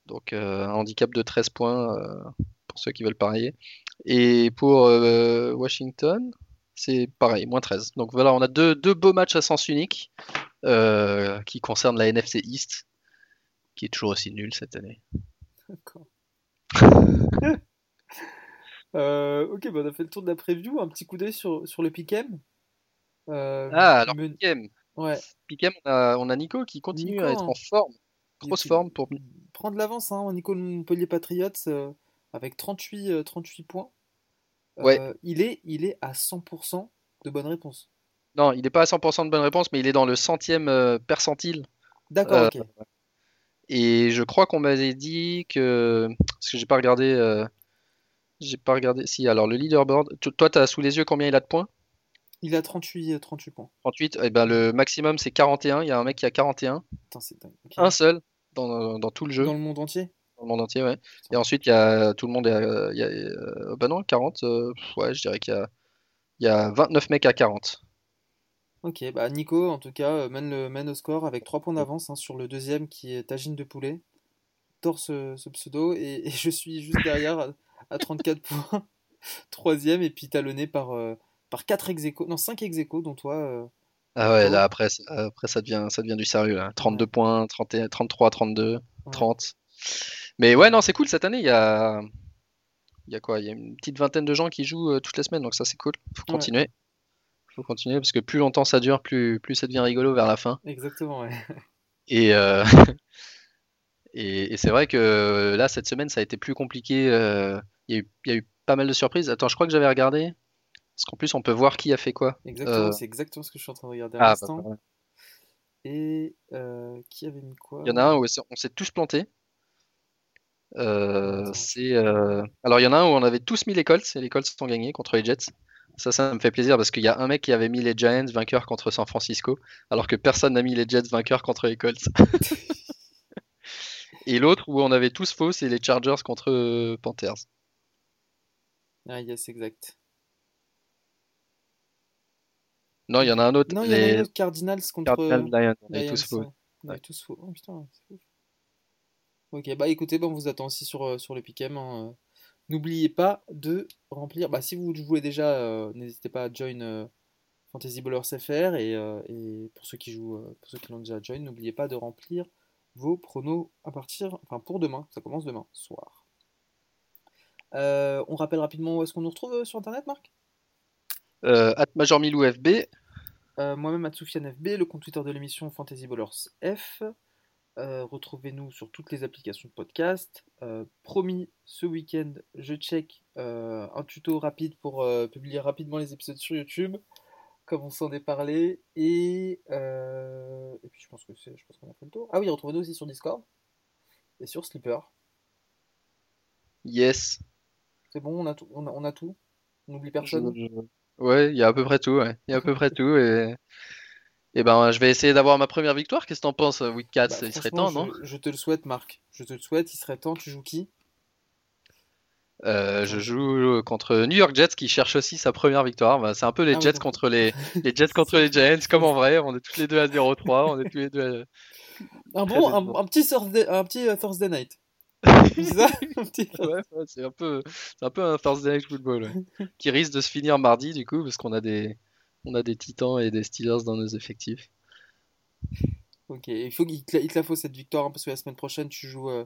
Donc euh, un handicap de treize points euh, pour ceux qui veulent parier. Et pour euh, Washington, c'est pareil, moins treize. Donc voilà, on a deux, deux beaux matchs à sens unique euh, qui concernent la N F C East, qui est toujours aussi nul cette année. D'accord. euh, ok, bah on a fait le tour de la preview. Un petit coup d'œil sur, sur le Pick'em. Euh, ah, alors men... Pick'em. Ouais. Pick'em, on a, on a Nico qui continue Nico, à être hein. en forme. Grosse forme pour... Prendre l'avance, hein, Nico Montpellier Patriots, euh, avec trente-huit points. Euh, ouais. Il est, il est à cent pour cent de bonnes réponses. Non, il n'est pas à cent pour cent de bonnes réponses, mais il est dans le centième euh, percentile. D'accord, euh, ok. Et je crois qu'on m'avait dit que... Parce que j'ai pas regardé... Euh... J'ai pas regardé... Si, alors le leaderboard... T- toi, t'as sous les yeux combien il a de points? Il a trente-huit, trente-huit points. trente-huit, et ben le maximum c'est quarante et un. Il y a un mec qui a quarante et un. Putain, c'est dingue. Okay. Un seul dans, dans, dans tout le jeu. Dans le monde entier? Dans le monde entier, ouais. Putain. Et ensuite, il y a tout le monde... Il y a, il y a... Ben non, quarante... Euh... Ouais, je dirais qu'il y a... Il y a vingt-neuf mecs à quarante. Ok, bah Nico, en tout cas, mène, le, mène au score avec trois points d'avance hein, sur le deuxième qui est Tagine de Poulet. J'adore ce, ce pseudo et, et je suis juste derrière à, à trente-quatre points. Troisième et puis talonné par, euh, par quatre ex-aequo, non cinq ex-aequo dont toi... Euh, ah ouais, toi. Là après, après ça, devient, ça devient du sérieux. Là. trente-deux ouais. points, trente, trente-trois, trente-deux, ouais. trente. Mais ouais, non, c'est cool cette année, il y a, y a quoi? Il y a une petite vingtaine de gens qui jouent euh, toutes les semaines, donc ça c'est cool, faut ouais. continuer. Faut continuer parce que plus longtemps ça dure, plus, plus ça devient rigolo vers la fin. Exactement, ouais. Et, euh, et, et c'est vrai que là, cette semaine, ça a été plus compliqué. Il y a eu, il y a eu pas mal de surprises. Attends, je crois que j'avais regardé. Parce qu'en plus, on peut voir qui a fait quoi. Exactement, euh... c'est exactement ce que je suis en train de regarder à ah, l'instant. Bah, bah, ouais. Et euh, qui avait mis quoi? Il y en a un où on s'est tous plantés. Euh, c'est, euh... Alors, il y en a un où on avait tous mis les Colts et les Colts sont gagnés contre les Jets. Ça, ça me fait plaisir parce qu'il y a un mec qui avait mis les Giants vainqueurs contre San Francisco, alors que personne n'a mis les Jets vainqueurs contre les Colts. Et l'autre où on avait tous faux, c'est les Chargers contre Panthers. Ah, yes, exact. Non, il y en a un autre. Non, il les... y en a un autre, Cardinals contre Cardinals, Lions. On avait tous faux. On avait tous faux. Oh putain, c'est fou. Ok, bah écoutez, bah, on vous attend aussi sur, sur le Pick'em. Hein. N'oubliez pas de remplir. Bah, si vous jouez déjà, euh, n'hésitez pas à join euh, Fantasy Ballers F R et, euh, et pour ceux qui jouent, euh, pour ceux qui l'ont déjà join, n'oubliez pas de remplir vos pronos à partir, enfin pour demain. Ça commence demain soir. Euh, on rappelle rapidement où est-ce qu'on nous retrouve euh, sur internet, Marc ? euh, at major milou f b. Euh, moi-même at Soufiane F B, le compte Twitter de l'émission Fantasy Ballers F. Euh, retrouvez-nous sur toutes les applications de podcast. Euh, promis, ce week-end, je check euh, un tuto rapide pour euh, publier rapidement les épisodes sur YouTube, comme on s'en est parlé. Et, euh, et puis je pense que c'est, je pense qu'on a fait le tour. Ah oui, retrouvez-nous aussi sur Discord et sur Sleeper. Yes. C'est bon, on a tout. On a, on a tout. On n'oublie personne. Je, je... Ouais, il y a à peu près tout. Ouais, il y a à peu près tout et. Eh ben, je vais essayer d'avoir ma première victoire. Qu'est-ce que t'en penses, Week quatre? Bah, il serait temps, je, non? Je te le souhaite, Marc. Je te le souhaite, il serait temps. Tu joues qui? euh, Je joue contre New York Jets qui cherche aussi sa première victoire. Bah, c'est un peu les, ah, Jets, oui, contre les, les Jets contre les Giants, comme en vrai. On est tous les deux à zéro trois. On est tous les deux à... un, bon, un, un petit Thursday, un petit Thursday night. C'est ça, un petit... ouais, ouais, c'est, un peu, c'est un peu un Thursday night football ouais, qui risque de se finir mardi, du coup, parce qu'on a des. On a des Titans et des Steelers dans nos effectifs. Ok, il faut qu'il te la faut cette victoire hein, parce que la semaine prochaine tu joues euh,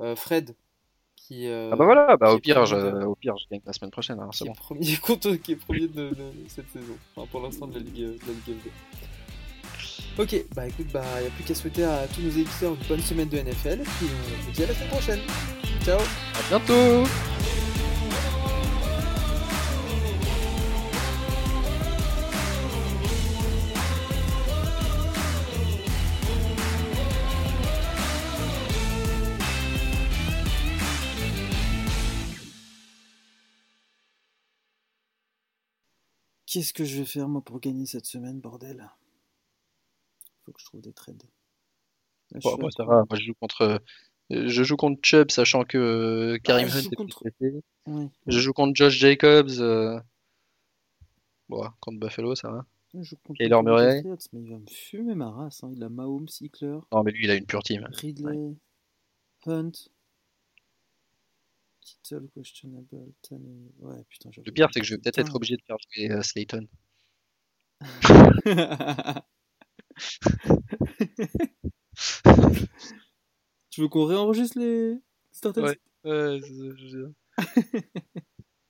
euh, Fred. Qui, euh, ah bah voilà, bah, au, pire, je, de... au pire je gagne la semaine prochaine. Alors, c'est qui, bon. est premier, contre, qui est premier de, de, de cette saison, enfin, pour l'instant de la Ligue, de la Ligue F D. Ok, bah écoute, bah il n'y a plus qu'à souhaiter à tous nos éditeurs une bonne semaine de N F L, puis on vous dit à la semaine prochaine. Ciao, à bientôt. Qu'est-ce que je vais faire moi pour gagner cette semaine, bordel ? Faut que je trouve des trades. Là, oh, moi, ça va. Moi, je joue contre, je joue contre Chubb, sachant que Karim Hunt est contre... oui. Je joue contre Josh Jacobs. Euh... Bon, contre Buffalo, ça va. Je joue contre Taylor Murray. Mais il va me fumer ma race. Hein. Il a Mahomes, Sickler. Non, mais lui, il a une pure team. Ridley, ouais. Hunt, Kittle, questionable. Tan... Ouais, putain. Le pire, c'est que je vais peut-être putain. être obligé de faire jouer euh, Slayton. Tu veux qu'on réenregistre les startups ? Ouais, ouais, c'est ça, je sais.